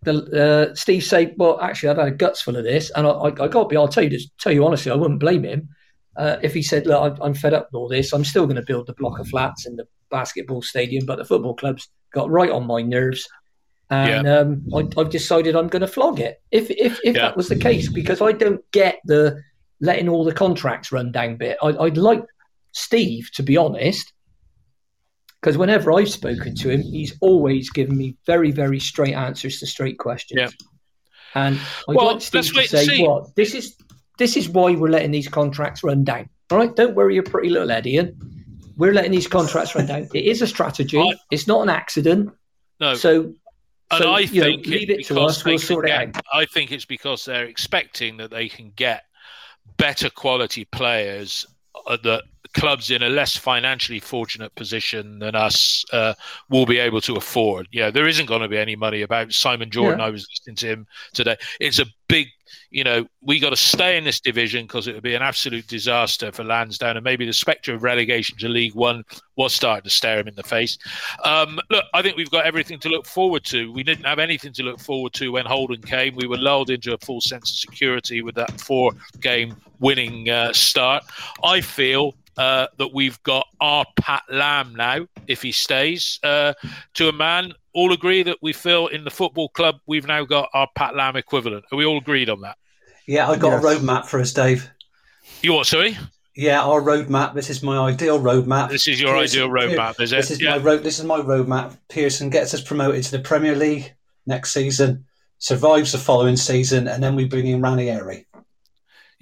the, uh, Steve say, well, actually, I've had a guts full of this. And I, I, I got to be, I'll tell you, this, tell you honestly, I wouldn't blame him. Uh, if he said, look, I'm fed up with all this, I'm still going to build the block of flats in the basketball stadium, but the football club's got right on my nerves, and yeah. um, I, I've decided I'm going to flog it. If if, if yeah. that was the case, because I don't get the letting all the contracts run down bit. I, I'd like Steve, to be honest, because whenever I've spoken to him, he's always given me very, very straight answers to straight questions. Yeah. And I'd well, like Steve to say, what well, this is. This is why we're letting these contracts run down. All right, don't worry your pretty little head, Ian. We're letting these contracts run down. It is a strategy. I, it's not an accident. No. So, and so I you think know, leave it to us. We'll sort it out. I think it's because they're expecting that they can get better quality players at the clubs in a less financially fortunate position than us uh, will be able to afford. Yeah, there isn't going to be any money about Simon Jordan. Yeah. I was listening to him today. It's a big, you know, we got to stay in this division because it would be an absolute disaster for Lansdown, and maybe the spectre of relegation to League One was starting to stare him in the face. Um, look, I think we've got everything to look forward to. We didn't have anything to look forward to when Holden came. We were lulled into a full sense of security with that four-game winning uh, start. I feel... Uh, that we've got our Pat Lam now, if he stays, uh, to a man. All agree that we feel in the football club we've now got our Pat Lam equivalent. Are we all agreed on that? Yeah, I got yes. a roadmap for us, Dave. You what, sorry? Yeah, our roadmap. This is my ideal roadmap. This is your Pearson, ideal roadmap, is it? This is, yeah. my road, this is my roadmap. Pearson gets us promoted to the Premier League next season, survives the following season, and then we bring in Ranieri.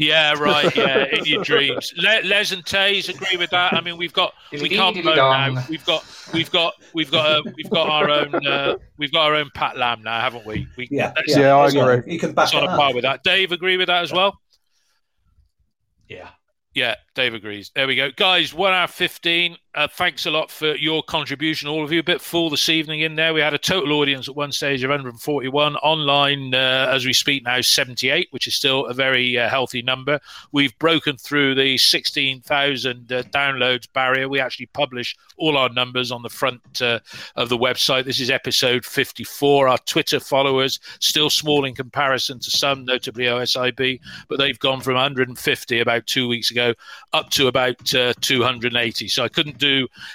Yeah, right. Yeah, in your dreams. Le- Les and Tays agree with that. I mean, we've got we can't vote now. We've got we've got we've got uh, we've got our own uh, we've got our own Pat Lam now, haven't we? we yeah, that's, yeah, that's, I agree. You can back on a par with that. Dave, agree with that as well? Yeah. Yeah, Dave agrees. There we go. Guys, one hour fifteen. Uh, thanks a lot for your contribution, all of you. A bit full this evening in there. We had a total audience at one stage of one hundred forty-one. Online, uh, as we speak now, seventy-eight, which is still a very uh, healthy number. We've broken through the sixteen thousand uh, downloads barrier. We actually publish all our numbers on the front uh, of the website. This is episode fifty-four. Our Twitter followers, still small in comparison to some, notably O S I B, but they've gone from one hundred fifty about two weeks ago up to about uh, two hundred eighty. So I couldn't do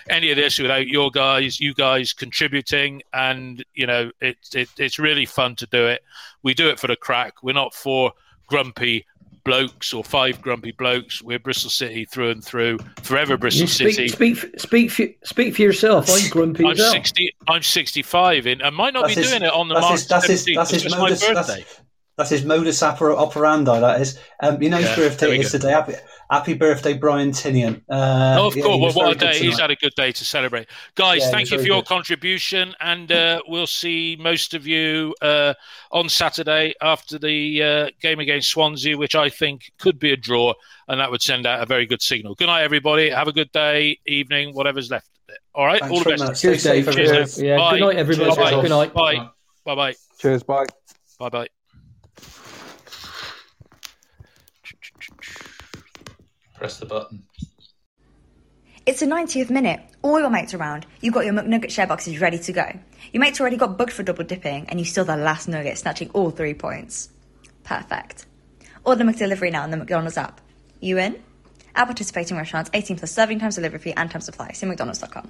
any of this without your guys, you guys contributing, and you know it, it, it's really fun to do it. We do it for the crack. We're not for grumpy blokes or five grumpy blokes. We're Bristol City through and through, forever Bristol speak, City. Speak, speak, for, speak for yourself. I'm grumpy. I'm yourself. sixty. I'm sixty-five, in, and might not that's be his, doing it on the March seventeenth. That's his my birthday. That's, that's his modus operandi. That is, um, you know, yeah, his birthday is today. Happy, Happy birthday, Brian Tinian. Uh, oh, of yeah, course. Well, what a day. He's had a good day to celebrate. Guys, yeah, thank you for your good. contribution, and uh, we'll see most of you uh, on Saturday after the uh, game against Swansea, which I think could be a draw, and that would send out a very good signal. Good night, everybody. Have a good day, evening, whatever's left of it. All right? Thanks All the best. Much. Cheers, Dave. Cheers, yeah. Bye. Good night, everybody. Bye. Bye. Good night. Bye. Bye-bye. Cheers. Bye. Bye-bye. Press the button. It's the ninetieth minute. All your mates around. You've got your McNugget share boxes ready to go. Your mates already got booked for double dipping, and you steal the last nugget, snatching all three points. Perfect. Order McDelivery now on the McDonald's app. You in? At participating restaurants, eighteen plus serving times, delivery fee, and time supply. See McDonald's dot com.